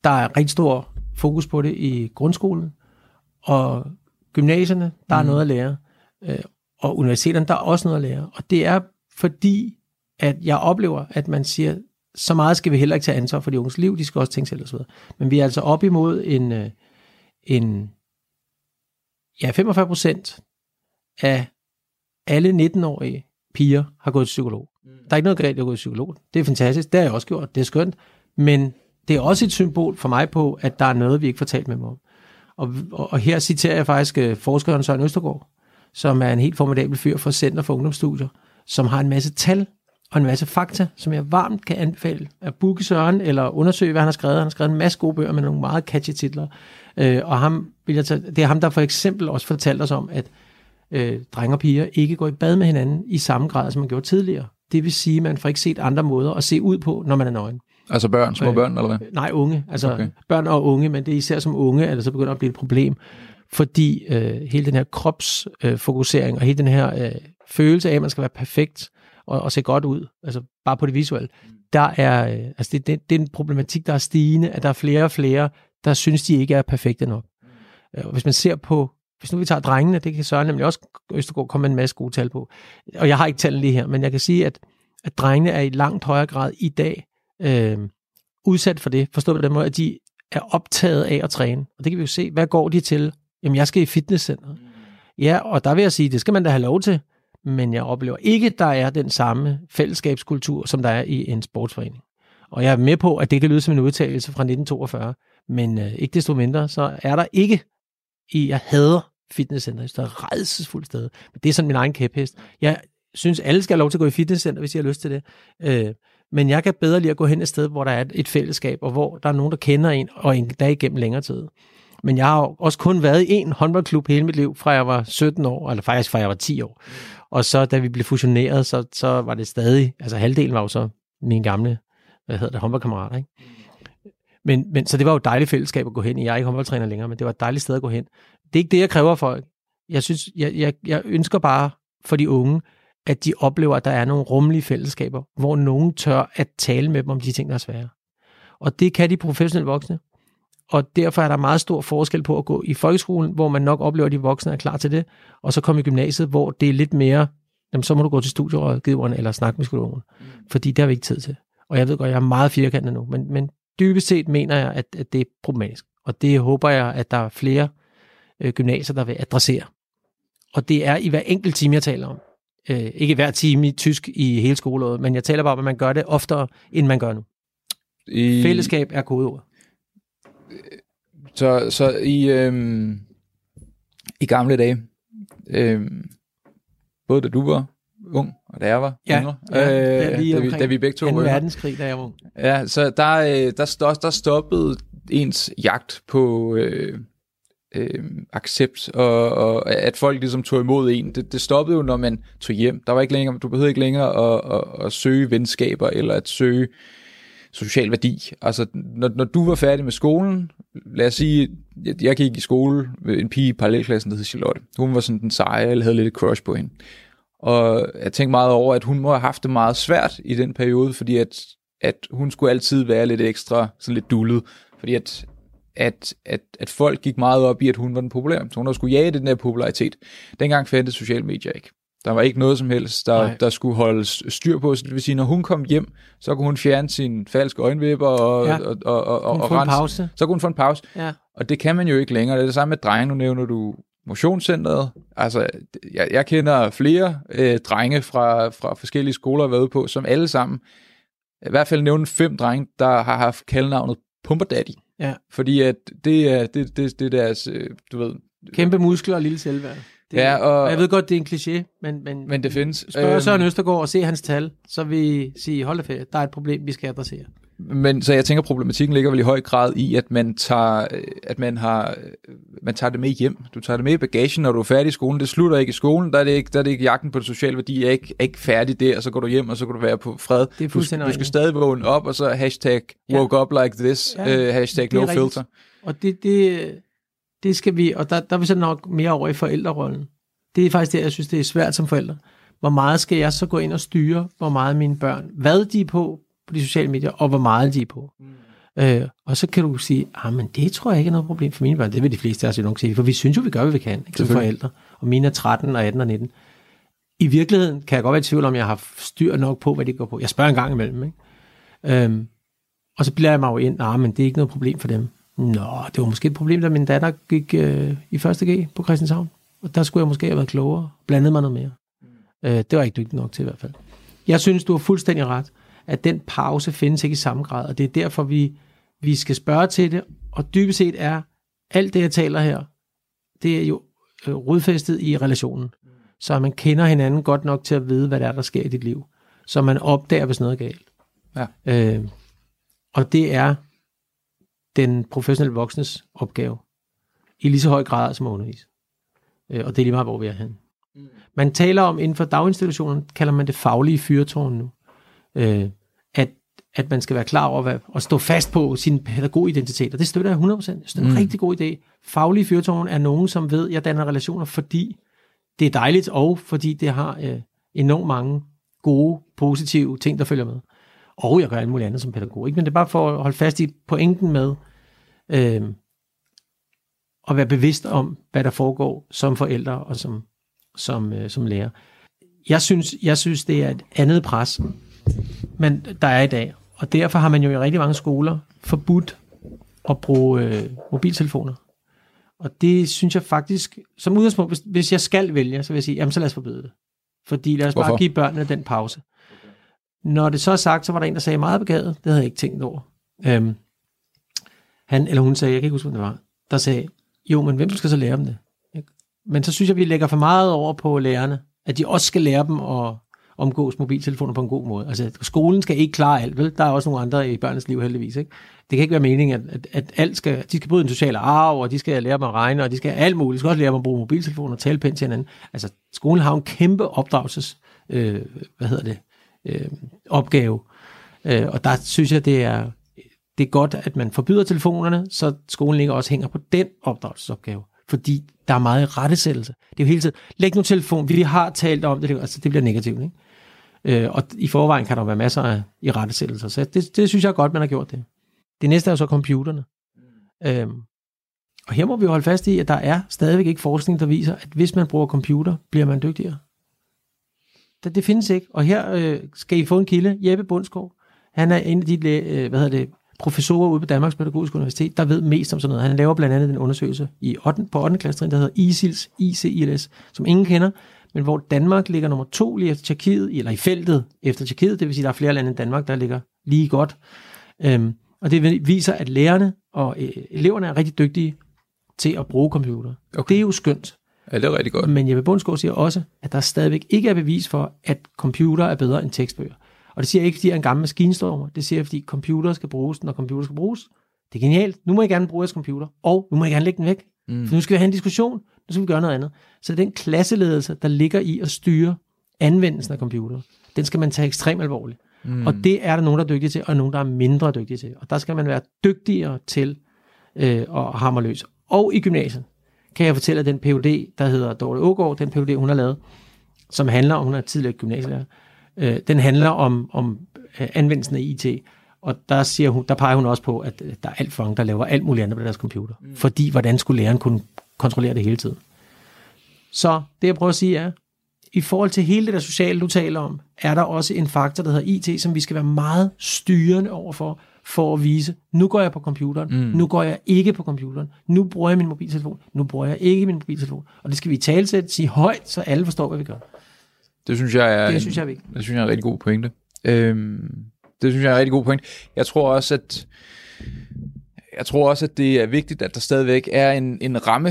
Der er rigtig stor fokus på det i grundskolen, og gymnasierne, der er mm. noget at lære, øh, og universiteterne, der er også noget at lære. Og det er fordi, at jeg oplever, at man siger, så meget skal vi heller ikke tage ansvar for de unges liv, de skal også tænke selv og så videre. Men vi er altså op imod en, en ja, femogfyrre procent af alle nitten-årige piger har gået til psykolog. Mm. Der er ikke noget galt at gå til psykolog. Det er fantastisk, det har jeg også gjort, det er skønt, men det er også et symbol for mig på, at der er noget, vi ikke får talt med dem om. Og, og her citerer jeg faktisk forskeren Søren Østergaard, som er en helt formidabel fyr fra Center for Ungdomsstudier, som har en masse tal og en masse fakta, som jeg varmt kan anbefale at booke Søren eller undersøge, hvad han har skrevet. Han har skrevet en masse gode bøger med nogle meget catchy titler. Øh, og ham, vil jeg tage, det er ham, der for eksempel også fortalte os om, at øh, drenge og piger ikke går i bad med hinanden i samme grad, som man gjorde tidligere. Det vil sige, at man får ikke set andre måder at se ud på, når man er nøgen. Altså børn, små børn, eller hvad? Nej, unge. Altså okay. Børn og unge, men det er især som unge, at det så begynder at blive et problem. Fordi øh, hele den her kropsfokusering øh, og hele den her øh, følelse af, at man skal være perfekt og, og se godt ud, altså bare på det visuelle, der er, øh, altså det, det, det er en problematik, der er stigende, at der er flere og flere, der synes, de ikke er perfekte nok. Og hvis man ser på, hvis nu vi tager drengene, det kan Søren nemlig også Østergaard komme med en masse gode tal på, og jeg har ikke tallene lige her, men jeg kan sige, at, at drengene er i langt højere grad i dag øh, udsat for det, forstået på den måde, at de er optaget af at træne. Og det kan vi jo se, hvad går de til? Jamen, jeg skal i fitnesscenteret. Ja, og der vil jeg sige, det skal man da have lov til, men jeg oplever ikke, at der er den samme fællesskabskultur, som der er i en sportsforening. Og jeg er med på, at det kan lyde som en udtalelse fra nitten toogfyrre, men øh, ikke desto mindre, så er der ikke i, jeg hader fitnesscenter, det er et rædselsfuldt sted, men det er sådan min egen kæphest. Jeg synes, alle skal have lov til at gå i fitnesscenter, hvis jeg har lyst til det, øh, men jeg kan bedre lide at gå hen et sted, hvor der er et fællesskab, og hvor der er nogen, der kender en, og en dag igennem længere tid. Men jeg har også kun været i en håndboldklub hele mit liv, fra jeg var sytten år, eller faktisk fra jeg var ti år. Og så da vi blev fusioneret, så, så var det stadig, altså halvdelen var jo så mine gamle, hvad hedder det, håndboldkammerater, ikke? Men, men, så det var jo et dejligt fællesskab at gå hen i. Jeg er ikke håndboldtræner længere, men det var et dejligt sted at gå hen. Det er ikke det, jeg kræver af folk. Jeg, synes, jeg, jeg, jeg ønsker bare for de unge, at de oplever, at der er nogle rummelige fællesskaber, hvor nogen tør at tale med dem om de ting, der er svære. Og det kan de professionelle voksne. Og derfor er der meget stor forskel på at gå i folkeskolen, hvor man nok oplever, at de voksne er klar til det, og så komme i gymnasiet, hvor det er lidt mere, jamen, så må du gå til studierådgiveren eller snakke med psykologen, fordi der har vi ikke tid til. Og jeg ved godt, jeg er meget firkantet nu, men, men dybest set mener jeg, at, at det er problematisk. Og det håber jeg, at der er flere øh, gymnasier, der vil adressere. Og det er i hver enkelt time, jeg taler om. Øh, ikke hver time i tysk i hele skoleåret, men jeg taler bare om, at man gør det oftere, end man gør nu. I... Fællesskab er kodeordet. Så, så i, øhm, i gamle dage, øhm, både da du var ung, og da jeg var ja, yngre, ja, øh, da, vi, da vi begge to var verdenskrig, da jeg var ung. Ja, så der, der, der stoppede ens jagt på øh, øh, accept, og, og at folk ligesom tog imod en. Det, det stoppede jo, når man tog hjem. Der var ikke længere, du behøvede ikke længere at, at, at søge venskaber, eller at søge social værdi. Altså, når, når du var færdig med skolen, lad os sige, jeg, jeg gik i skole med en pige i parallelklassen, der hed Charlotte. Hun var sådan den seje, eller havde lidt et crush på hende. Og jeg tænkte meget over, at hun må have haft det meget svært i den periode, fordi at, at hun skulle altid være lidt ekstra, sådan lidt dullet. Fordi at, at, at, at folk gik meget op i, at hun var den populære. Så hun også skulle jage den der popularitet. Dengang fandtes sociale medier ikke. Der var ikke noget som helst, der, der skulle holde styr på. Så det vil sige, når hun kom hjem, så kunne hun fjerne sine falske øjenvipper og, ja. og, og, og, og, og rense. Så kunne hun få en pause. Ja. Og det kan man jo ikke længere. Det er det samme med drenge. Nu nævner du motionscenteret. Altså, jeg, jeg kender flere øh, drenge fra, fra forskellige skoler, jeg har været på, som alle sammen, i hvert fald nævner fem drenge, der har haft kaldnavnet Pumperdaddy. Ja. Fordi at det er det, det, det deres, øh, du ved... Kæmpe muskler og lille selvværd. Det, ja, og, jeg ved godt, det er en kliché, men, men, men det findes. Spørg Søren Østergaard og se hans tal, så vil sige, hold da ferie, der er et problem, vi skal adressere. Men så jeg tænker, problematikken ligger vel i høj grad i, at man tager, at man har, man tager det med hjem. Du tager det med i bagagen, når du er færdig i skolen. Det slutter ikke i skolen, der er det ikke, der er det ikke jagten på det sociale værdi, er ikke, er ikke færdig der, og så går du hjem, og så kan du være på fred. Det er fuldstændig du, du skal stadig vågne op, og så hashtag woke ja. Up like this, ja, uh, hashtag no filter. Og det det... Det skal vi, og der, der er vi så nok mere over i forældrerollen. Det er faktisk det, jeg synes, det er svært som forældre. Hvor meget skal jeg så gå ind og styre, hvor meget mine børn, hvad de er på på de sociale medier, og hvor meget de er på. Mm. Øh, og så kan du sige, ah, men det tror jeg ikke er noget problem for mine børn. Det vil de fleste af os jo nok sige, for vi synes jo, vi gør, hvad vi kan, ikke, som forældre. Og mine er tretten og atten og nitten. I virkeligheden kan jeg godt være i tvivl om, jeg har styr nok på, hvad de går på. Jeg spørger en gang imellem. Ikke? Øhm, og så bliver jeg mig jo ind, ah, men det er ikke noget problem for dem. Nå, det var måske et problem, da min datter gik øh, i første G på Christianshavn. Og der skulle jeg måske have været klogere, blandet mig noget mere. Øh, det var ikke dygtigt nok til i hvert fald. Jeg synes, du har fuldstændig ret, at den pause findes ikke i samme grad, og det er derfor, vi, vi skal spørge til det. Og dybest set er, alt det, jeg taler her, det er jo øh, rodfæstet i relationen. Så man kender hinanden godt nok til at vide, hvad der er, der sker i dit liv. Så man opdager, hvis noget er galt. Ja. Øh, og det er... den professionelle voksnes opgave i lige så høj grad som at undervise. Og det er lige meget, hvor vi er hen. Man taler om, inden for daginstitutionen, kalder man det faglige fyrtårn nu. Øh, at, at man skal være klar over hvad, at stå fast på sin pædagogidentitet, og det støtter jeg hundrede procent. Jeg støtter mm. en rigtig god idé. Faglige fyrtårn er nogen, som ved, at jeg danner relationer, fordi det er dejligt, og fordi det har øh, enormt mange gode, positive ting, der følger med. Og jeg gør alt muligt andet som pædagog. Ikke? Men det er bare for at holde fast i pointen med øh, at være bevidst om, hvad der foregår som forældre og som som, øh, som lærer. Jeg synes, jeg synes, det er et andet pres, men der er i dag. Og derfor har man jo i rigtig mange skoler forbudt at bruge øh, mobiltelefoner. Og det synes jeg faktisk, som udgangspunkt, hvis, hvis jeg skal vælge, så vil jeg sige, jamen så lad os forbyde det. Fordi lad os Hvorfor? bare give børnene den pause. Når det så er sagt, så var der en, der sagde meget begavet. Det havde jeg ikke tænkt over. Øhm, han eller hun sagde, jeg kan ikke huske, hvem det var, der sagde, jo, men hvem skal så lære dem det? Men så synes jeg, vi lægger for meget over på lærerne, at de også skal lære dem at omgås mobiltelefoner på en god måde. Altså, skolen skal ikke klare alt, vel? Der er også nogle andre i børnenes liv, heldigvis, ikke? Det kan ikke være meningen, at, at, at alt skal, de skal bryde den sociale arv, og de skal lære dem at regne, og de skal alt muligt. De skal også lære dem at bruge mobiltelefoner og tale pænt til hinanden. Altså, skolen har en kæmpe opdragelses, øh, hvad hedder det, øh, opgave. Øh, og der synes jeg, det er, det er godt, at man forbyder telefonerne, så skolen ikke også hænger på den opdragelsesopgave. Fordi der er meget rettesættelse. Det er jo hele tiden, læg nu telefon, vi har talt om det, altså det bliver negativt, ikke? Øh, og i forvejen kan der være masser af i rettesættelser, så det, det synes jeg er godt, man har gjort det. Det næste er jo så computerne. Øh, og her må vi jo holde fast i, at der er stadigvæk ikke forskning, der viser, at hvis man bruger computer, bliver man dygtigere. Det, det findes ikke, og her øh, skal I få en kilde, Jeppe Bundsgaard, han er en af de, øh, hvad hedder det, professorer ude på Danmarks Pædagogiske Universitet, der ved mest om sådan noget. Han laver blandt andet en undersøgelse i ottende på ottende klassetrin, der hedder I C C S, I C C S, som ingen kender, men hvor Danmark ligger nummer to lige efter Tjekkiet, eller i feltet efter Tjekkiet, det vil sige, der er flere lande end Danmark, der ligger lige godt. Øhm, og det viser, at lærerne og øh, eleverne er rigtig dygtige til at bruge computer. Okay. Det er jo skønt. Ja, det er rigtig godt. Men Jeppe Bundsgaard siger også, at der stadigvæk ikke er bevis for, at computer er bedre end tekstbøger. Og det siger ikke, fordi en gammel maskine står over. Det siger, fordi computer skal bruges, når computer skal bruges. Det er genialt. Nu må jeg gerne bruge jeres computer, og nu må jeg gerne lægge den væk. Mm. For nu skal vi have en diskussion, nu skal vi gøre noget andet. Så det er den klasseledelse, der ligger i at styre anvendelsen af computer. Den skal man tage ekstremt alvorligt. Mm. Og det er der nogen, der er dygtige til, og nogen, der er mindre dygtige til. Og der skal man være dygtigere til øh, at hamre løs. Og i gymnasiet kan jeg fortælle, at den P H D, der hedder Dorte Ågaard, den P H D, hun har lavet, som handler om, hun er tidligere gymnasielærer, den handler om, om anvendelsen af I T, og der, siger hun, der peger hun også på, at der er alt for mange, der laver alt muligt andet på deres computer. Mm. Fordi, hvordan skulle læreren kunne kontrollere det hele tiden? Så det, jeg prøver at sige er, i forhold til hele det der sociale, du taler om, er der også en faktor, der hedder I T, som vi skal være meget styrende overfor, for at vise, nu går jeg på computeren, mm. nu går jeg ikke på computeren, nu bruger jeg min mobiltelefon, nu bruger jeg ikke min mobiltelefon. Og det skal vi italesætte, sige højt, så alle forstår, hvad vi gør. Det synes jeg er, det synes jeg er, en, det synes jeg er en rigtig god pointe. Øhm, det synes jeg er en rigtig god pointe. Jeg tror også, at jeg tror også, at det er vigtigt, at der stadigvæk er en, en ramme,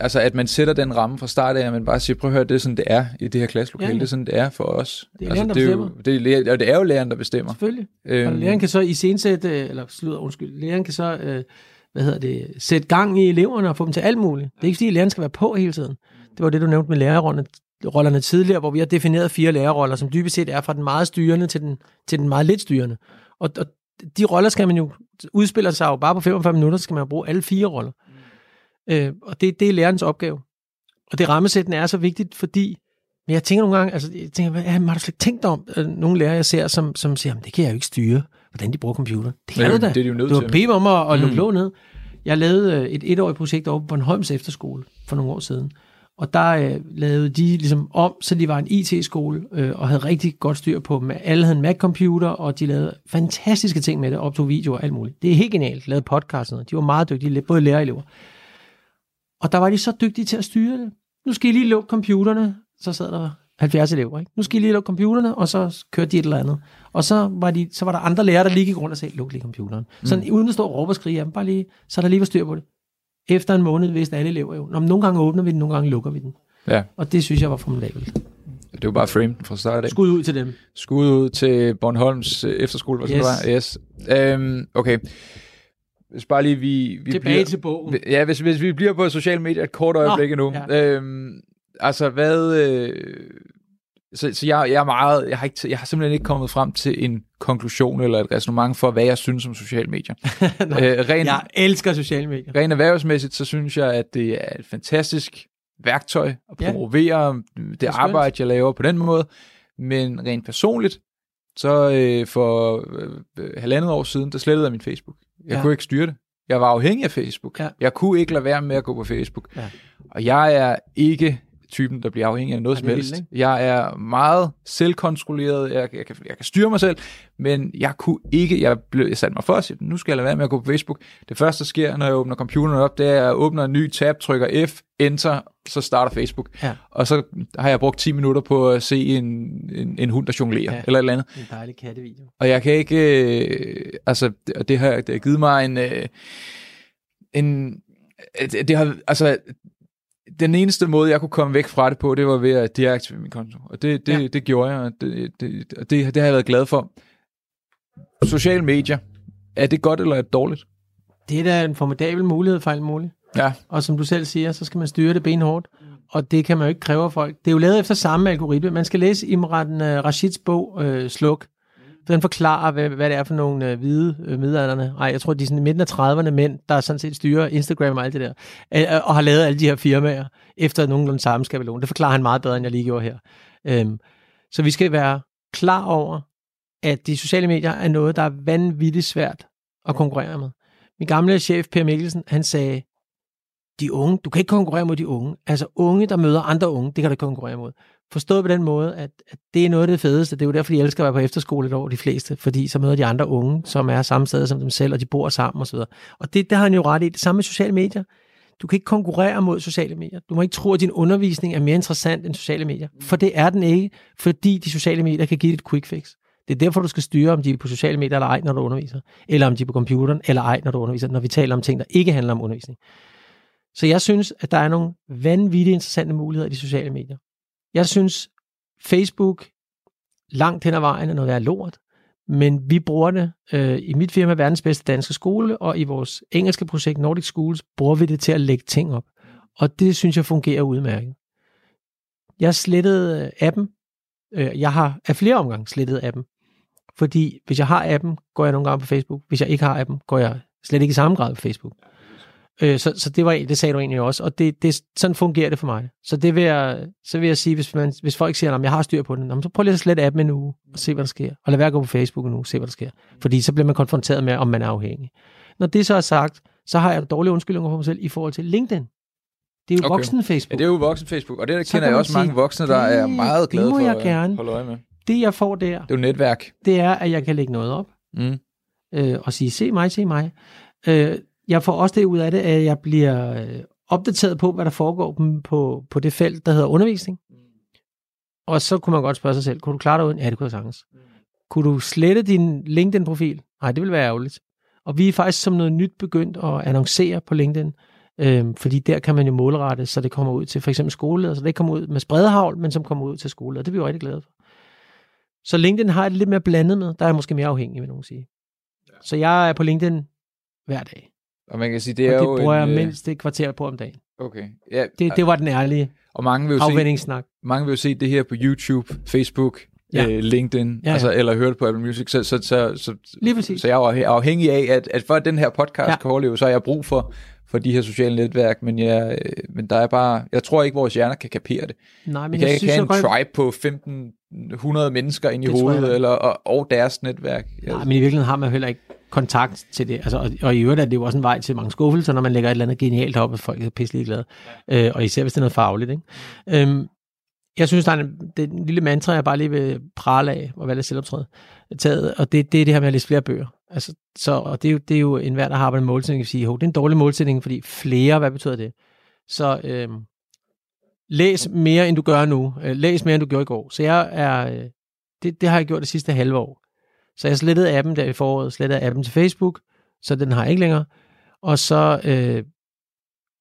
altså at man sætter den ramme fra start af, at man bare siger, prøv at høre, det er sådan, det er i det her klasselokale, ja, ja. Det er sådan, det er for os. Det er altså, læreren, der bestemmer. Det er jo, det er, og det er jo læreren, der bestemmer. Selvfølgelig. Øhm, og læreren kan så iscensætte, eller slutter, undskyld, læreren kan så, øh, hvad hedder det, sætte gang i eleverne og få dem til alt muligt. Det er ikke fordi, læreren skal være på hele tiden. Det var det, du nævnte med lærerrundet. Rollerne tidligere, hvor vi har defineret fire lærerroller, som dybest set er fra den meget styrende til den, til den meget lidt styrende. Og, og de roller skal man jo, udspiller sig jo bare på femogfyrre minutter, så skal man jo bruge alle fire roller. Mm. Øh, og det, det er lærernes opgave. Og det rammesætten er så vigtigt, fordi, men jeg tænker nogle gange, altså jeg tænker, hvad, jamen, har du slet ikke tænkt om, nogle lærere jeg ser, som, som siger, jamen, det kan jeg jo ikke styre, hvordan de bruger computer. Det kan ja, du da. Det er de jo nødt til. Du har pæbe om at, at lukke mm. låg ned. Jeg lavede et etårigt projekt over på Bornholms efterskole for nogle år siden. Og der øh, lavede de ligesom om, så de var en I T-skole, øh, og havde rigtig godt styr på dem. Alle havde en Mac-computer, og de lavede fantastiske ting med det, optog videoer og alt muligt. Det er helt genialt, lavede podcast og noget. De var meget dygtige, både lærer og elever. Og der var de så dygtige til at styre det. Nu skal I lige lukke computerne, så sad der halvfjerds elever, ikke? Nu skal I lige lukke computerne, og så kørte de et eller andet. Og så var, de, så var der andre lærere, der lige gik rundt og sagde, luk lige computeren. Mm. Sådan uden at stå og råbe og skrige, jamen, bare lige, så der lige var styr på det. Efter en måned vidste alle elever jo, nogle gange åbner vi den, nogle gange lukker vi den. Ja. Og det synes jeg var formidabelt. Det var bare frame fra start af. Skud ud til dem. Skud ud til Bornholms efterskole, hvad yes. det var. Yes. Øhm, okay. Hvis bare lige vi... vi Tilbage bliver, til bogen. Ja, hvis, hvis vi bliver på sociale medier et kort øjeblik Nå, endnu. Ja. Øhm, altså hvad øh, så, så jeg, jeg er meget jeg har ikke jeg har simpelthen ikke kommet frem til en konklusion eller et ræsonnement for hvad jeg synes om sociale medier. øh, ren, jeg elsker sociale medier. Rent erhvervsmæssigt så synes jeg at det er et fantastisk værktøj at promovere ja, det, det arbejde jeg laver på den måde, men rent personligt så øh, for øh, halvandet år siden der slettede jeg min Facebook. Jeg ja. kunne ikke styre det. Jeg var afhængig af Facebook. Ja. Jeg kunne ikke lade være med at gå på Facebook. Ja. Og jeg er ikke typen, der bliver afhængig af noget som helst. Jeg er meget selvkontrolleret. Jeg, jeg, kan, jeg kan styre mig selv, men jeg kunne ikke. Jeg, blev, jeg satte mig for at sige, nu skal jeg lade være med at gå på Facebook. Det første, der sker, når jeg åbner computeren op, det er, at jeg åbner en ny tab, trykker F, enter, så starter Facebook. Ja. Og så har jeg brugt ti minutter på at se en, en, en hund, der jonglerer, ja, eller et eller andet. En dejlig kattevideo. Og jeg kan ikke... Øh, altså, det, det, har, det har givet mig en... Øh, en det, det har... Altså... Den eneste måde, jeg kunne komme væk fra det på, det var ved at deaktivere min konto. Og det, det, ja. det gjorde jeg, og det, det, det, det har jeg været glad for. Sociale medier, er det godt eller er det dårligt? Det er da en formidabel mulighed for alt muligt. Ja. Og som du selv siger, så skal man styre det benhårdt. Og det kan man jo ikke kræve af folk. Det er jo lavet efter samme algoritme. Man skal læse Imran Rashids bog, øh, Sluk. Den forklarer, hvad, hvad det er for nogle øh, hvide øh, midaldrende. Nej, jeg tror, de er sådan i midten af trediverne mænd, der sådan set styrer Instagram og alt det der, øh, og har lavet alle de her firmaer efter nogenlunde samme skabelon. Det forklarer han meget bedre, end jeg lige gjorde her. Øhm, så vi skal være klar over, at de sociale medier er noget, der er vanvittigt svært at konkurrere med. Min gamle chef, Per Mikkelsen, han sagde, de unge, du kan ikke konkurrere mod de unge. Altså unge, der møder andre unge, det kan du ikke konkurrere mod. Forstået på den måde, at, at det er noget af det fedeste. Det er jo derfor, de elsker at være på efterskole et år, de fleste. Fordi så møder de andre unge, som er samme sted som dem selv, og de bor sammen osv. Og det der har han jo ret i. Det samme med sociale medier. Du kan ikke konkurrere mod sociale medier. Du må ikke tro, at din undervisning er mere interessant end sociale medier. For det er den ikke, fordi de sociale medier kan give et quick fix. Det er derfor, du skal styre, om de er på sociale medier eller ej, når du underviser. Eller om de er på computeren eller ej, når du underviser. Når vi taler om ting, der ikke handler om undervisning. Så jeg synes, at der er nogle vanvittigt interessante muligheder i de sociale medier. Jeg synes, Facebook langt hen ad vejen er noget, der er lort, men vi bruger det øh, i mit firma, Verdens Bedste Danske Skole, og i vores engelske projekt, Nordic Schools, bruger vi det til at lægge ting op. Og det synes jeg fungerer udmærket. Jeg slettede øh, appen. Jeg har af flere omgange slettet appen. Fordi hvis jeg har appen, går jeg nogle gange på Facebook. Hvis jeg ikke har appen, går jeg slet ikke i samme grad på Facebook. Så, så det, var, det sagde du egentlig også, og det, det, sådan fungerer det for mig. Så det vil jeg, så vil jeg sige, hvis, man, hvis folk siger, at jeg har styr på den, så prøv lige at slette appen en uge og se, hvad der sker. Og lad være at gå på Facebook en uge og se, hvad der sker. Fordi så bliver man konfronteret med, om man er afhængig. Når det så er sagt, så har jeg dårlige undskyldninger for mig selv i forhold til LinkedIn. Det er jo okay. Voksen Facebook. Ja, det er jo voksen Facebook, og det der kender jeg også sige, mange voksne, der det, er meget glade for jeg gerne. At holde øje med. Det jeg får der, det er jo netværk. Det er, at jeg kan lægge noget op mm. øh, og sige, se mig, se mig. Øh, Jeg får også det ud af det, at jeg bliver opdateret på, hvad der foregår på, på det felt, der hedder undervisning. Og så kunne man godt spørge sig selv, kunne du klare dig uden? Ja, det kunne jeg sagtens. Kunne du slette din LinkedIn-profil? Nej, det ville være ærgerligt. Og vi er faktisk som noget nyt begyndt at annoncere på LinkedIn, øhm, fordi der kan man jo målrette, så det kommer ud til for eksempel skoleledere, så det ikke kommer ud med spredehavl, men som kommer ud til skoleledere. Det er vi jo rigtig glade for. Så LinkedIn har jeg lidt mere blandet med. Der er jeg måske mere afhængig, vil nogen sige. Så jeg er på LinkedIn hver dag. Og man kan sige, det er det jo... det bruger en, jeg mindst et kvarter på om dagen. Okay. Ja, det, det var den ærlige og mange vil jo afvendingssnak. Se, mange vil jo se det her på YouTube, Facebook, ja. øh, LinkedIn, ja, ja. Altså, eller høre det på Apple Music. Så, så, så, så, så jeg er afhængig af, at, at for at den her podcast ja. kan overleve, så har jeg brug for, for de her sociale netværk. Men, jeg, men der er bare... Jeg tror ikke, vores hjerner kan kapere det. Nej, men jeg, jeg kan ikke have en godt... tribe på femten hundrede mennesker ind i det hovedet, eller, og, og deres netværk. Nej, altså. Men i virkeligheden har man heller ikke kontakt til det, altså, og, og i øvrigt er det jo også en vej til mange skuffelser, når man lægger et eller andet genialt op, og folk er pisselig glade, øh, og især hvis det er noget fagligt, ikke? Øhm, jeg synes, der er en, det er en lille mantra, jeg bare lige vil prale af, og valgte selvoptræde, taget, og det, det er det her med at læse flere bøger, altså, så, og det er jo, det er jo enhver, der har arbejdet med målsætning, kan sige, jo, det er en dårlig målsætning, fordi flere, hvad betyder det? Så øhm, læs mere, end du gør nu, læs mere, end du gjorde i går, så jeg er, det, det har jeg gjort det sidste halve år. Så jeg slettede appen der i foråret, slettede appen til Facebook, så den har jeg ikke længere. Og så, øh,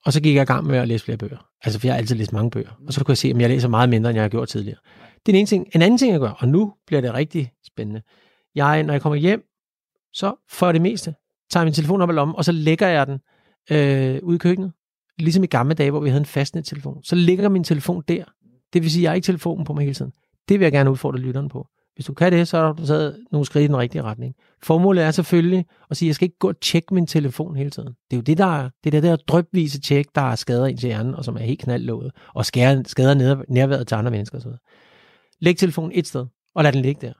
og så gik jeg i gang med at læse flere bøger. Altså, for jeg har altid læst mange bøger. Og så kunne jeg se, om jeg læser meget mindre, end jeg har gjort tidligere. Det er en ene ting. En anden ting, jeg gør, og nu bliver det rigtig spændende. Jeg, når jeg kommer hjem, så for det meste, tager jeg min telefon op i lommen, og så lægger jeg den øh, ude i køkkenet. ligesom i gamle dage, hvor vi havde en fastnettelefon, så ligger min telefon der. Det vil sige, at jeg har ikke telefonen på mig hele tiden. Det vil jeg gerne udfordre lytteren på. Hvis du kan det, så har du taget nogle skridt i den rigtige retning. Formålet er selvfølgelig at sige, at jeg skal ikke gå og tjekke min telefon hele tiden. Det er jo det, der er, det der, der drypvise tjek, der er skader ind til hjernen, og som er helt knaldlåget, og skader, skader nærværet til andre mennesker. Og så læg telefonen et sted, og lad den ligge der.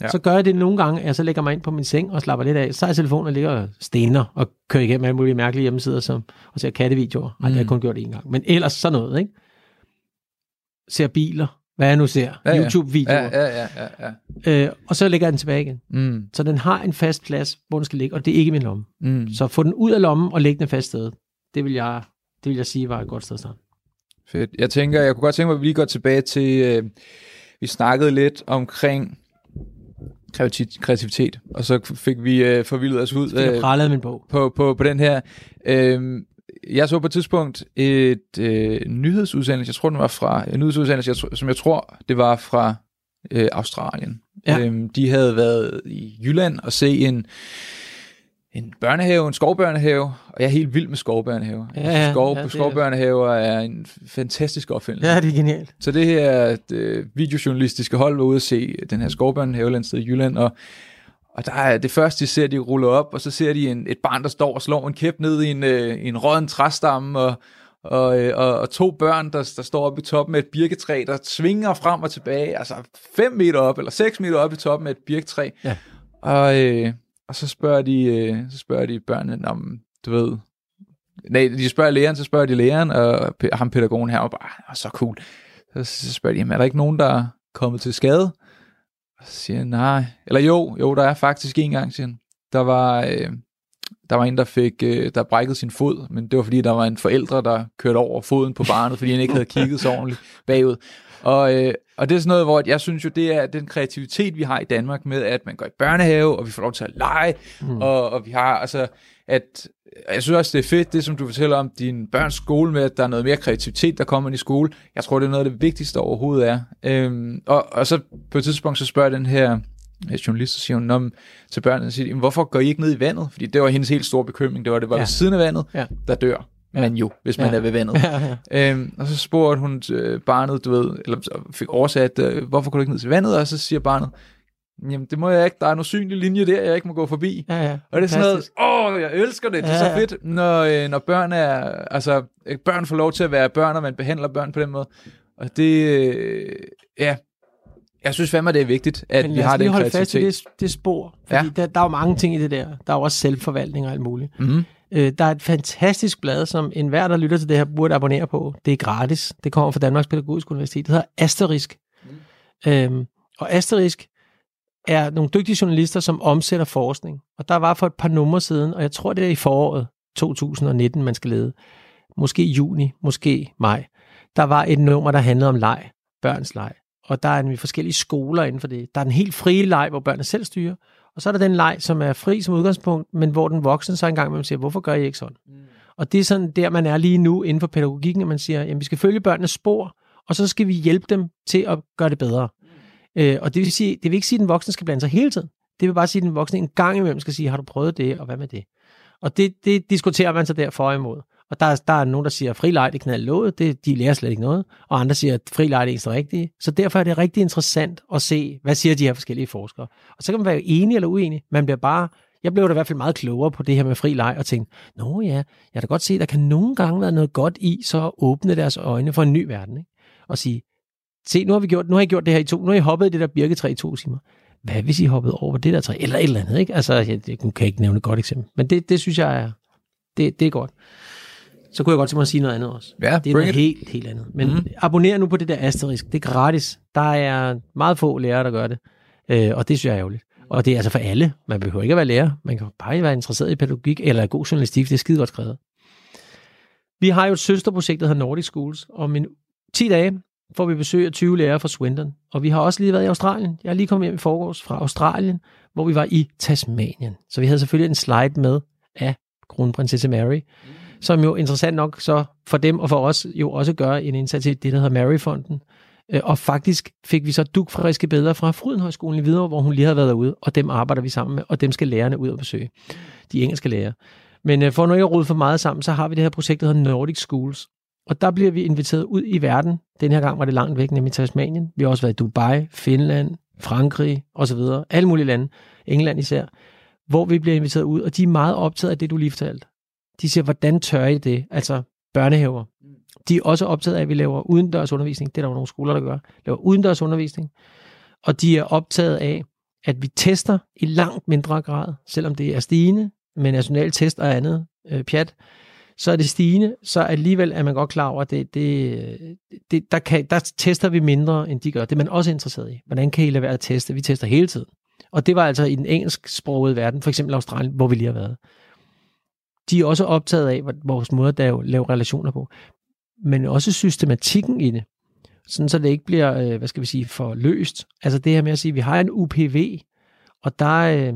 Ja. Så gør jeg det nogle gange, at jeg så lægger mig ind på min seng og slapper lidt af. Så er telefonen ligger og stener og kører igennem alle mulige mærkelige hjemmesider, som, og ser kattevideoer. Ej, det har jeg kun gjort det en gang. Men ellers sådan noget, ikke? Ser biler. Hvad jeg nu ser. Ja, ja. YouTube-videoer. Ja, ja, ja, ja, ja. Øh, og så lægger jeg den tilbage igen. Mm. Så den har en fast plads, hvor den skal ligge, og det er ikke min lomme. Mm. Så få den ud af lommen og lægge den fast sted. Det vil jeg, det vil jeg sige var et godt sted at starte. Fedt. Jeg tænker, jeg kunne godt tænke mig, at vi lige går tilbage til, øh, vi snakkede lidt omkring kreativitet, og så fik vi øh, forvildet os ud øh, jeg min bog. På, på, på den her. Øh, Jeg så på et tidspunkt et øh, nyhedsudsendelse, jeg tror den var fra, en nyhedsudsendelse, jeg, som jeg tror, det var fra øh, Australien. Ja. Øhm, de havde været i Jylland og se en, en børnehave, en skovbørnehave, og jeg er helt vild med skovbørnehaver. Ja, ja, Skov, ja, skovbørnehaver er en fantastisk opfindelse. Ja, det er genialt. Så det her det videojournalistiske hold var ude at se den her skovbørnehave landet i Jylland, og Og der er det første, de ser, de ruller op, og så ser de en, et barn, der står og slår en kæp ned i en, øh, en rådden træstamme, og, og, øh, og, og to børn, der, der står oppe i toppen af et birketræ, der svinger frem og tilbage, altså fem meter op, eller seks meter op i toppen af et birketræ. Ja. Og, øh, og så spørger de, øh, så spørger de børnene, om du ved... Nej, de spørger læreren, så spørger de læreren, og ham pædagogen her, og bare, så cool. Så, så spørger de, er der ikke nogen, der er kommet til skade? Så siger han, nej. Eller jo, jo, der er faktisk en gang, siger han. Der var, øh, der var en, der fik, øh, der brækkede sin fod, men det var fordi, der var en forælder, der kørte over foden på barnet, fordi han ikke havde kigget så ordentligt bagud. Og, øh, og det er sådan noget, hvor jeg synes jo, det er den kreativitet, vi har i Danmark med, at man går i børnehave, og vi får lov til at lege, mm. og, og vi har altså, at jeg synes også, det er fedt, det som du fortæller om din børns skole med, at der er noget mere kreativitet, der kommer ind i skole. Jeg tror, det er noget af det vigtigste overhovedet er. Øhm, og, og så på et tidspunkt, så spørger den her journalist, så siger hun om til børnene, siger, hvorfor går I ikke ned i vandet? Fordi det var hendes helt store bekymring, det var, det var ja. ved siden af vandet, ja. der dør man jo, hvis man ja. er ved vandet. Ja, ja. Øhm, og så spurgte hun øh, barnet, du ved, eller fik oversat, øh, hvorfor går du ikke ned til vandet? Og så siger barnet, jamen det må jeg ikke, der er en usynlig linje der, jeg ikke må gå forbi. Ja, ja. Og det er sådan noget, åh, oh, jeg elsker det, det er ja, så fedt, når, øh, når børn er, altså børn får lov til at være børn, og man behandler børn på den måde. Og det, øh, ja, jeg synes fandme, det er vigtigt, at vi har den kreativitet. Men lad os lige holde fast i det, det spor, fordi ja. der, der er jo mange ting i det der, der er jo også selvforvaltning og alt muligt. Mm-hmm. Øh, der er et fantastisk blad, som enhver, der lytter til det her, burde abonnere på. Det er gratis, det kommer fra Danmarks Pædagogiske Universitet, det hedder Asterisk. Mm. Øhm, og Asterisk er nogle dygtige journalister, som omsætter forskning. Og der var for et par numre siden, og jeg tror, det er i foråret to tusind nitten, man skal lede. Måske juni, måske maj. Der var et nummer, der handlede om leg. Børns leg. Og der er en forskellige skoler inden for det. Der er den helt frie leg, hvor børnene selv styrer. Og så er der den leg, som er fri som udgangspunkt, men hvor den voksne så engang man siger, hvorfor gør I ikke sådan? Mm. Og det er sådan der, man er lige nu inden for pædagogikken, at man siger, jamen vi skal følge børnenes spor, og så skal vi hjælpe dem til at gøre det bedre. Øh, og det vil sige, det vil ikke sige, at den voksne skal blande sig hele tiden. Det vil bare sige, at den voksne en gang imellem skal sige, har du prøvet det, og hvad med det? Og det, det diskuterer man så derfor og imod. Og der, der er nogen, der siger, at fri leg, det knalder låget, det, de lærer slet ikke noget. Og andre siger, at fri leg, det er ikke så rigtigt. Så derfor er det rigtig interessant at se, hvad siger de her forskellige forskere. Og så kan man være enig eller uenig. Man bliver bare, jeg blev da i hvert fald meget klogere på det her med fri leg, og tænkte, nå ja, jeg kan da godt se, der kan nogle gange være noget godt i, så at åbne deres øjne for en ny verden, ikke? Og sige, se, nu har, vi gjort, nu har I gjort det her i to, nu har I hoppet i det der birketræ i to timer. Hvad hvis I hoppede over det der træ? Eller et eller andet, ikke? Altså, jeg, jeg kan ikke nævne et godt eksempel. Men det, det synes jeg er, det, det er godt. Så kunne jeg godt tænke mig at sige noget andet også. Yeah, det er noget helt, helt andet. Men mm-hmm. abonner nu på det der Asterisk. Det er gratis. Der er meget få lærere, der gør det. Øh, og det synes jeg er ærgerligt. Og det er altså for alle. Man behøver ikke at være lærer. Man kan bare være interesseret i pædagogik eller god journalistik. Det er skide godt skrevet. Vi har jo et søsterprojekt, der hedder Nordic Schools. Om en ti dage får vi besøg af tyve lærere fra Swindon. Og vi har også lige været i Australien. Jeg er lige kommet hjem i forgårs fra Australien, hvor vi var i Tasmanien. Så vi havde selvfølgelig en slide med af kronprinsesse Mary, som jo interessant nok så for dem og for os jo også gør en indsats i det, der hedder Mary-fonden. Og faktisk fik vi så dugfriske billeder fra Frydenhøjskolen i Hvidovre, hvor hun lige havde været derude, og dem arbejder vi sammen med, og dem skal lærerne ud og besøge. De engelske lærere. Men for nu ikke at rode for meget sammen, så har vi det her projekt, der hedder Nordic Schools. Og der bliver vi inviteret ud i verden. Den her gang var det langt væk, nemlig Tasmanien. Vi har også været i Dubai, Finland, Frankrig osv. Alle mulige lande. England især. Hvor vi bliver inviteret ud, og de er meget optaget af det, du lige fortalte. De siger, hvordan tør I det? Altså børnehaver. De er også optaget af, at vi laver udendørs undervisning. Det er der jo nogle skoler, der gør. Laver udendørs undervisning. Og de er optaget af, at vi tester i langt mindre grad, selvom det er stigende, med nationale test og andet øh, pjat, så er det stigende, så alligevel er man godt klar over, at det, det, det, der, kan, der tester vi mindre, end de gør. Det er man også interesseret i. Hvordan kan I lade være at teste? Vi tester hele tiden. Og det var altså i den engelsksprogede verden, for eksempel Australien, hvor vi lige har været. De er også optaget af vores måde at lave relationer på, men også systematikken i det, sådan så det ikke bliver, hvad skal vi sige, for løst. Altså det her med at sige, at vi har en U P V, og der,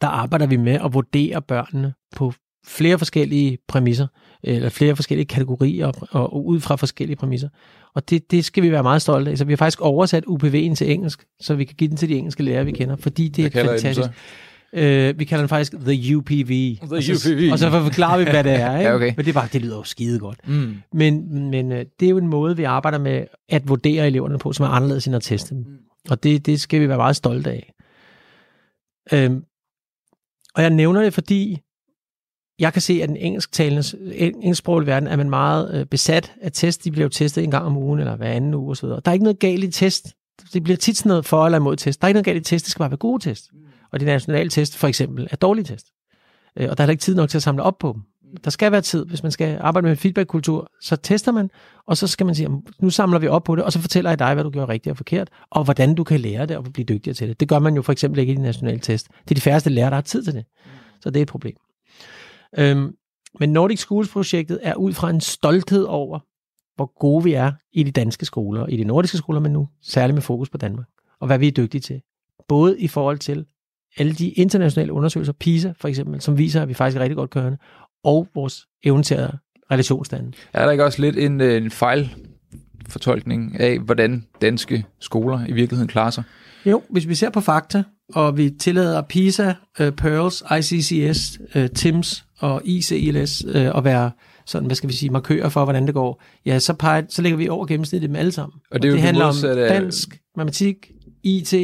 der arbejder vi med at vurdere børnene på flere forskellige præmisser, eller flere forskellige kategorier, og ud fra forskellige præmisser. Og det, det skal vi være meget stolte af. Så vi har faktisk oversat U P V'en til engelsk, så vi kan give den til de engelske lærere, vi kender, fordi det er fantastisk. Øh, vi kalder den faktisk The U P V. The og, så, U P V. Og så forklarer vi, hvad det er. Ikke? Ja, okay. Men det, er bare, det lyder jo skide godt. Mm. Men, men det er jo en måde, vi arbejder med at vurdere eleverne på, som er anderledes end at teste dem. Mm. Og det, det skal vi være meget stolte af. Øhm, og jeg nævner det, fordi jeg kan se, at den engelsksproglige verden er man meget besat af test. De bliver jo testet en gang om ugen, eller hver anden uge osv. Der er ikke noget galt i test. Det bliver tit sådan noget for eller imod test. Der er ikke noget galt i test. Det skal bare være gode test. Og de nationale test, for eksempel, er dårlige test. Og der er ikke tid nok til at samle op på dem. Der skal være tid, hvis man skal arbejde med feedbackkultur, så tester man, og så skal man sige, nu samler vi op på det, og så fortæller jeg dig, hvad du gjorde rigtigt og forkert, og hvordan du kan lære det og blive dygtigere til det. Det gør man jo for eksempel ikke i de nationale test. Det er de færreste lærere, der har tid til det. Så det er et problem. Øhm, men Nordic Schools-projektet er ud fra en stolthed over, hvor gode vi er i de danske skoler, i de nordiske skoler, men nu særligt med fokus på Danmark, og hvad vi er dygtige til. Både i forhold til alle de internationale undersøgelser, PISA for eksempel, som viser, at vi faktisk er rigtig godt kørende, og vores evne til at relationsstande. Er der ikke også lidt en, en fejlfortolkning af, hvordan danske skoler i virkeligheden klarer sig? Jo, hvis vi ser på fakta, og vi tillader PISA, uh, Pearls, I C C S, uh, T I M S og I C L S uh, at være sådan, hvad skal vi sige, markører for, hvordan det går, ja, så, peger, så ligger vi over gennemsnittet med alle sammen. Og det, og det handler om dansk, af matematik, I T,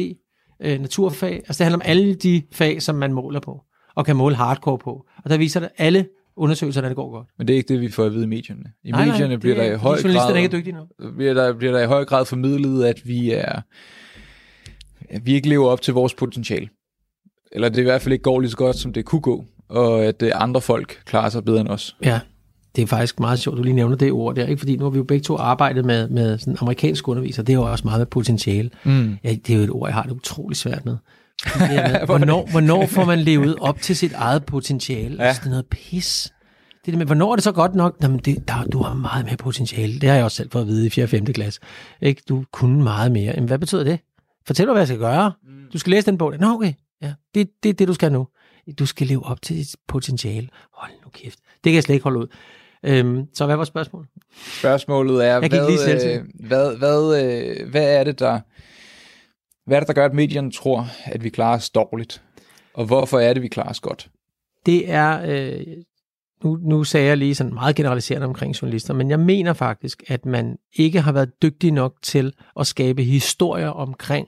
naturfag, altså det handler om alle de fag, som man måler på, og kan måle hardcore på. Og der viser det alle undersøgelserne, det går godt. Men det er ikke det, vi får at vide i medierne. I nej, medierne nej, bliver, der er, i høj grad, ikke bliver, der, bliver der i høj grad formidlet, at vi, er, at vi ikke lever op til vores potentiale. Eller det i hvert fald ikke går lige så godt, som det kunne gå, og at andre folk klarer sig bedre end os. Ja, det er faktisk meget sjovt, du lige nævner det ord der, ikke? Fordi nu har vi jo begge to arbejdet med, med sådan amerikansk underviser, det er jo også meget med potentiale. Mm. Ja, det er jo et ord, jeg har det utroligt svært med. med hvornår, hvornår får man levet op til sit eget potentiale? Ja. Sådan noget pis. Det der med, hvornår er det så godt nok? Jamen, det, der, du har meget mere potentiale. Det har jeg også selv fået at vide i fjerde og femte klasse. Ikke? Du kunne meget mere. Jamen, hvad betyder det? Fortæl mig, hvad jeg skal gøre. Du skal læse den bog. Nå, okay. Ja, det er det, det, du skal nu. Du skal leve op til dit potentiale. Hold nu kæft. Det kan jeg slet ikke holde ud. Øhm, så hvad var spørgsmålet? Spørgsmålet er, hvad, øh, hvad, hvad, øh, hvad er det, der hvad er det, der gør, at medierne tror, at vi klarer os dårligt? Og hvorfor er det, vi klarer os godt? Det er, øh, nu, nu sagde jeg lige sådan meget generaliserende omkring journalister, men jeg mener faktisk, at man ikke har været dygtig nok til at skabe historier omkring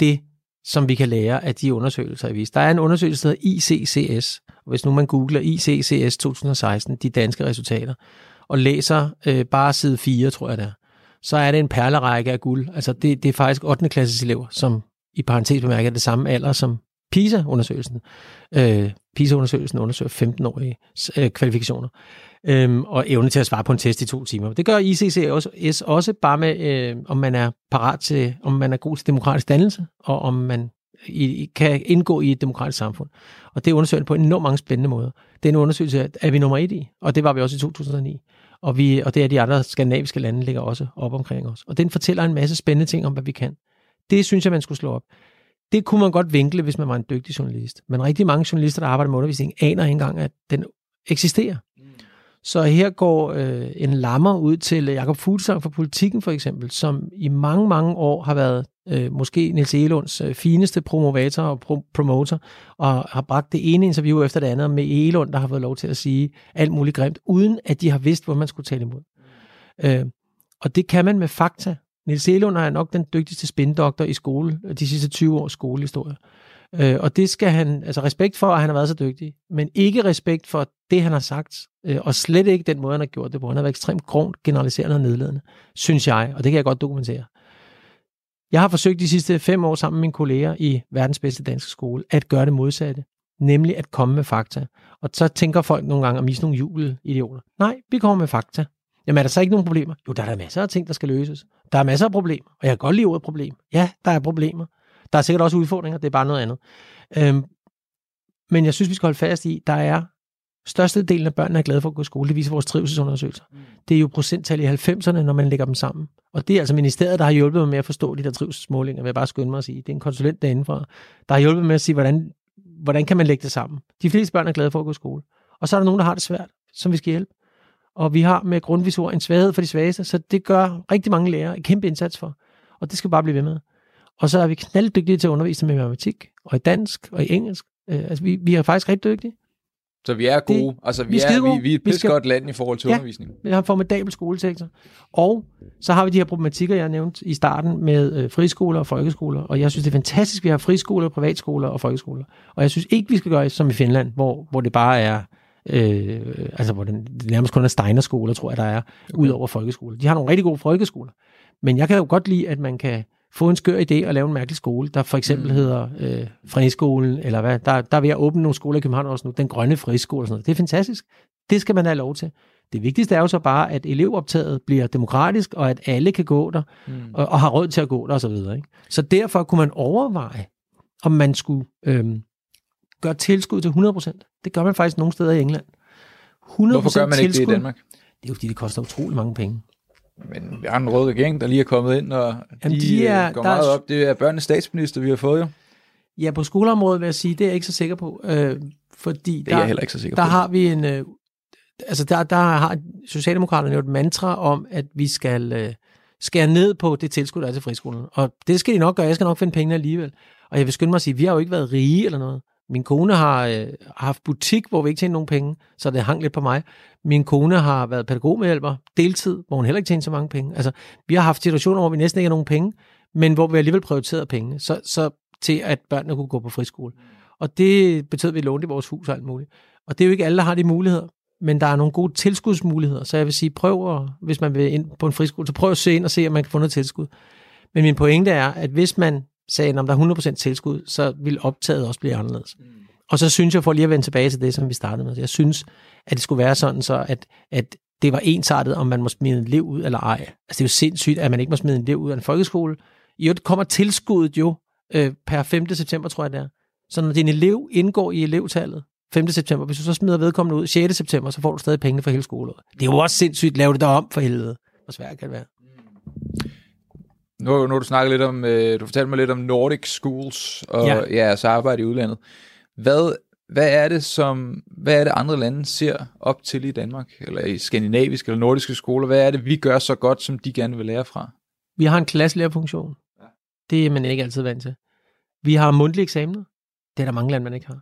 det, som vi kan lære af de undersøgelser, jeg viser. Der er en undersøgelse, der hedder I C C S. Hvis nu man googler I C C S to tusind og seksten, de danske resultater, og læser øh, bare side fire, tror jeg der, så er det en perlerække af guld. Altså det, det er faktisk ottende klasses elever, som i parentes bemærker det samme alder som PISA-undersøgelsen. Øh, PISA-undersøgelsen undersøger femten-årige øh, kvalifikationer øh, og evne til at svare på en test i to timer. Det gør I C C S også bare med, øh, om man er parat til, om man er god til demokratisk dannelse, og om man I, kan indgå i et demokratisk samfund. Og det er undersøgelsen på enormt mange spændende måder. Det er en undersøgelse, er vi nummer et i, og det var vi også i to tusind og ni. Og, vi, og det er de andre skandinaviske lande, ligger også op omkring os. Og den fortæller en masse spændende ting om, hvad vi kan. Det synes jeg, man skulle slå op. Det kunne man godt vinkle, hvis man var en dygtig journalist. Men rigtig mange journalister, der arbejder med undervisning, aner ikke engang, at den eksisterer. Så her går øh, en lammer ud til Jakob Fuglsang fra Politikken for eksempel, som i mange, mange år har været øh, måske Niels Egelunds øh, fineste promovator og pro- promoter, og har bragt det ene interview efter det andet med Egelund, der har fået lov til at sige alt muligt grimt, uden at de har vidst, hvor man skulle tale imod. Øh, og det kan man med fakta. Niels Egelund er nok den dygtigste spindoktor i skole, de sidste tyve års skolehistorie. Øh, og det skal han, altså respekt for, at han har været så dygtig, men ikke respekt for det, han har sagt, øh, og slet ikke den måde, han har gjort det på. Han har været ekstremt grovt, generaliserende og nedledende, synes jeg, og det kan jeg godt dokumentere. Jeg har forsøgt de sidste fem år sammen med mine kolleger i Verdens Bedste Danske Skole at gøre det modsatte, nemlig at komme med fakta. Og så tænker folk nogle gange, om I er sådan nogle jubelidioter. Nej, vi kommer med fakta. Jamen er der så ikke nogen problemer? Jo, der er der masser af ting, der skal løses. Der er masser af problemer, og jeg kan godt lide ordet problem. Ja, der er problemer. Der er sikkert også udfordringer, det er bare noget andet. Øhm, men jeg synes, vi skal holde fast i, der er størstedelen af børnene er glade for at gå i skole. Det viser vores trivselsundersøgelser. Det er jo procenttal i halvfemserne, når man lægger dem sammen. Og det er altså ministeriet, der har hjulpet mig med at forstå de der trivselsmålinger, vil jeg bare skynde mig at sige. Det er en konsulent derindefra, der har hjulpet mig med at sige, hvordan, hvordan kan man lægge det sammen. De fleste børn er glade for at gå i skole. Og så er der nogen, der har det svært, som vi skal hjælpe. Og vi har med grundvisor en svaghed for de svageste, så det gør rigtig mange lærere en kæmpe indsats for. Og det skal bare blive ved med. Og så er vi knalddygtige til at undervise med matematik, og i dansk, og i engelsk. Øh, altså, vi, vi er faktisk rigtig dygtige. Så vi er gode. Det, altså, vi, vi, er, vi, vi er et pis godt land i forhold til ja, undervisning. Vi har en formidabel skolesektor. Og så har vi de her problematikker, jeg nævnte i starten, med øh, friskoler og folkeskoler. Og jeg synes, det er fantastisk, vi har friskoler, privatskoler og folkeskoler. Og jeg synes ikke, vi skal gøre som i Finland, hvor, hvor det bare er... Øh, altså, hvor den, det nærmest kun er steinerskoler, tror jeg, der er, okay. Ud over folkeskoler. De har nogle rigtig gode folkeskoler. Men jeg kan jo godt lide, at man kan... få en skør idé og lave en mærkelig skole, der for eksempel mm. hedder øh, friskolen, eller hvad, der, der er ved at åbne nogle skoler i København også nu, den grønne friskole og sådan noget. Det er fantastisk. Det skal man have lov til. Det vigtigste er jo så bare, at elevoptaget bliver demokratisk, og at alle kan gå der, mm. og, og har råd til at gå der, og så videre. Ikke? Så derfor kunne man overveje, om man skulle øh, gøre tilskud til hundrede procent. Det gør man faktisk nogle steder i England. hundrede procent. Hvorfor gør man ikke tilskud? Det i Danmark? Det er jo fordi, det koster utrolig mange penge. Men vi har en rød regering, der lige er kommet ind, og Jamen de, de er, går meget er, op. Det er børnenes statsminister, vi har fået jo. Ja, på skoleområdet vil jeg sige, det er jeg ikke så sikker på. Øh, fordi det er der, jeg heller ikke så sikker der på. Der har vi en... Øh, altså, der, der har Socialdemokraterne jo et mantra om, at vi skal øh, skære ned på det tilskud, der er til friskolen. Og det skal de nok gøre. Jeg skal nok finde pengene alligevel. Og jeg vil skynde mig at sige, vi har jo ikke været rige eller noget. Min kone har øh, haft butik, hvor vi ikke tjente nogen penge, så det hang lidt på mig. Min kone har været pædagogmedhjælper deltid, hvor hun heller ikke tjente så mange penge. Altså, vi har haft situationer, hvor vi næsten ikke har nogen penge, men hvor vi alligevel prioriterede pengene, så, så til at børnene kunne gå på friskole. Og det betød, at vi lånte i vores hus og alt muligt. Og det er jo ikke alle, der har de muligheder, men der er nogle gode tilskudsmuligheder. Så jeg vil sige, prøv at, hvis man vil ind på en friskole, så prøv at se ind og se, om man kan få noget tilskud. Men min pointe er, at hvis man sagde, om der er hundrede procent tilskud, så vil optaget også blive anderledes. Mm. Og så synes jeg, for lige at vende tilbage til det, som vi startede med, jeg synes, at det skulle være sådan, så at, at det var ensartet, om man må smide en elev ud eller ej. Altså det er jo sindssygt, at man ikke må smide en elev ud af en folkeskole. I øvrigt kommer tilskuddet jo øh, per femte september, tror jeg det er. Så når din elev indgår i elevtallet femte september, hvis du så smider vedkommende ud sjette september, så får du stadig pengene for hele skoleåret. Det er jo også sindssygt, lave det derom for helvede. Hvor svært kan det være? Nu, nu har du snakket lidt om, øh, du fortalte mig lidt om Nordic Schools og ja. jeres arbejde i udlandet. Hvad, hvad er det, som, hvad er det andre lande ser op til i Danmark, eller i skandinaviske eller nordiske skoler? Hvad er det, vi gør så godt, som de gerne vil lære fra? Vi har en klasselærerfunktion. Ja. Det er man ikke altid vant til. Vi har mundtlige eksamener. Det er der mange lande, man ikke har.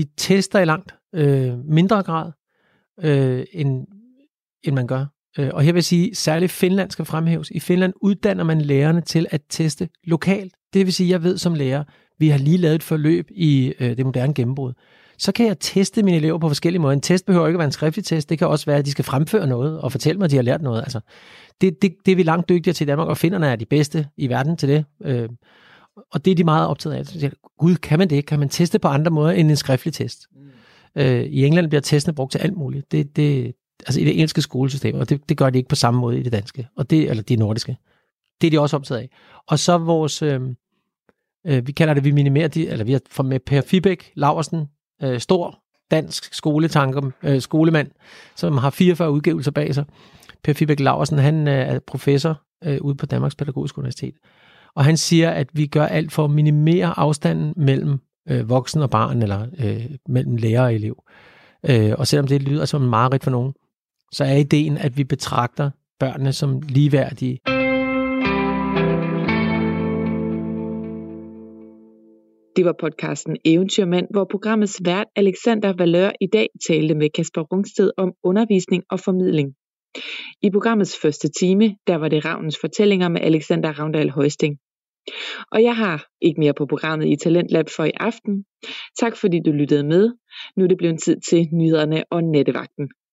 Vi tester i langt øh, mindre grad, øh, end, end man gør. Og her vil jeg sige, særligt Finland skal fremhæves. I Finland uddanner man lærerne til at teste lokalt. Det vil sige, jeg ved som lærer, vi har lige lavet et forløb i øh, det moderne gennembrud. Så kan jeg teste mine elever på forskellige måder. En test behøver ikke at være en skriftlig test. Det kan også være, at de skal fremføre noget og fortælle mig, at de har lært noget. Altså, det, det, det er vi langt dygtigere til i Danmark, og finnerne er de bedste i verden til det. Øh, og det er de meget optaget af. Så, Gud, kan man det ikke? Kan man teste på andre måder end en skriftlig test? Øh, I England bliver testene brugt til alt muligt. Det det altså i det engelske skolesystem, og det, det gør de ikke på samme måde i det danske, og det, eller det nordiske. Det er de også optaget af. Og så vores, øh, øh, vi kalder det, vi minimerer de, eller vi har med Per Fibek Laversen, øh, stor dansk skoletanker, øh, skolemand, som har fireogfyrre udgivelser bag sig. Per Fibek Laversen, han øh, er professor øh, ude på Danmarks Pædagogiske Universitet, og han siger, at vi gør alt for at minimere afstanden mellem øh, voksen og barn, eller øh, mellem lærer og elev. Øh, og selvom det lyder som en mareridt for nogen, så er ideen, at vi betragter børnene som ligeværdige. Det var podcasten Eventyrmand, hvor programmets vært Alexander Valør i dag talte med Kasper Rungsted om undervisning og formidling. I programmets første time, der var det Ravnens fortællinger med Alexander Ravndal Højsting. Og jeg har ikke mere på programmet i Talentlab for i aften. Tak fordi du lyttede med. Nu er det blevet tid til nyhederne og nattevagten.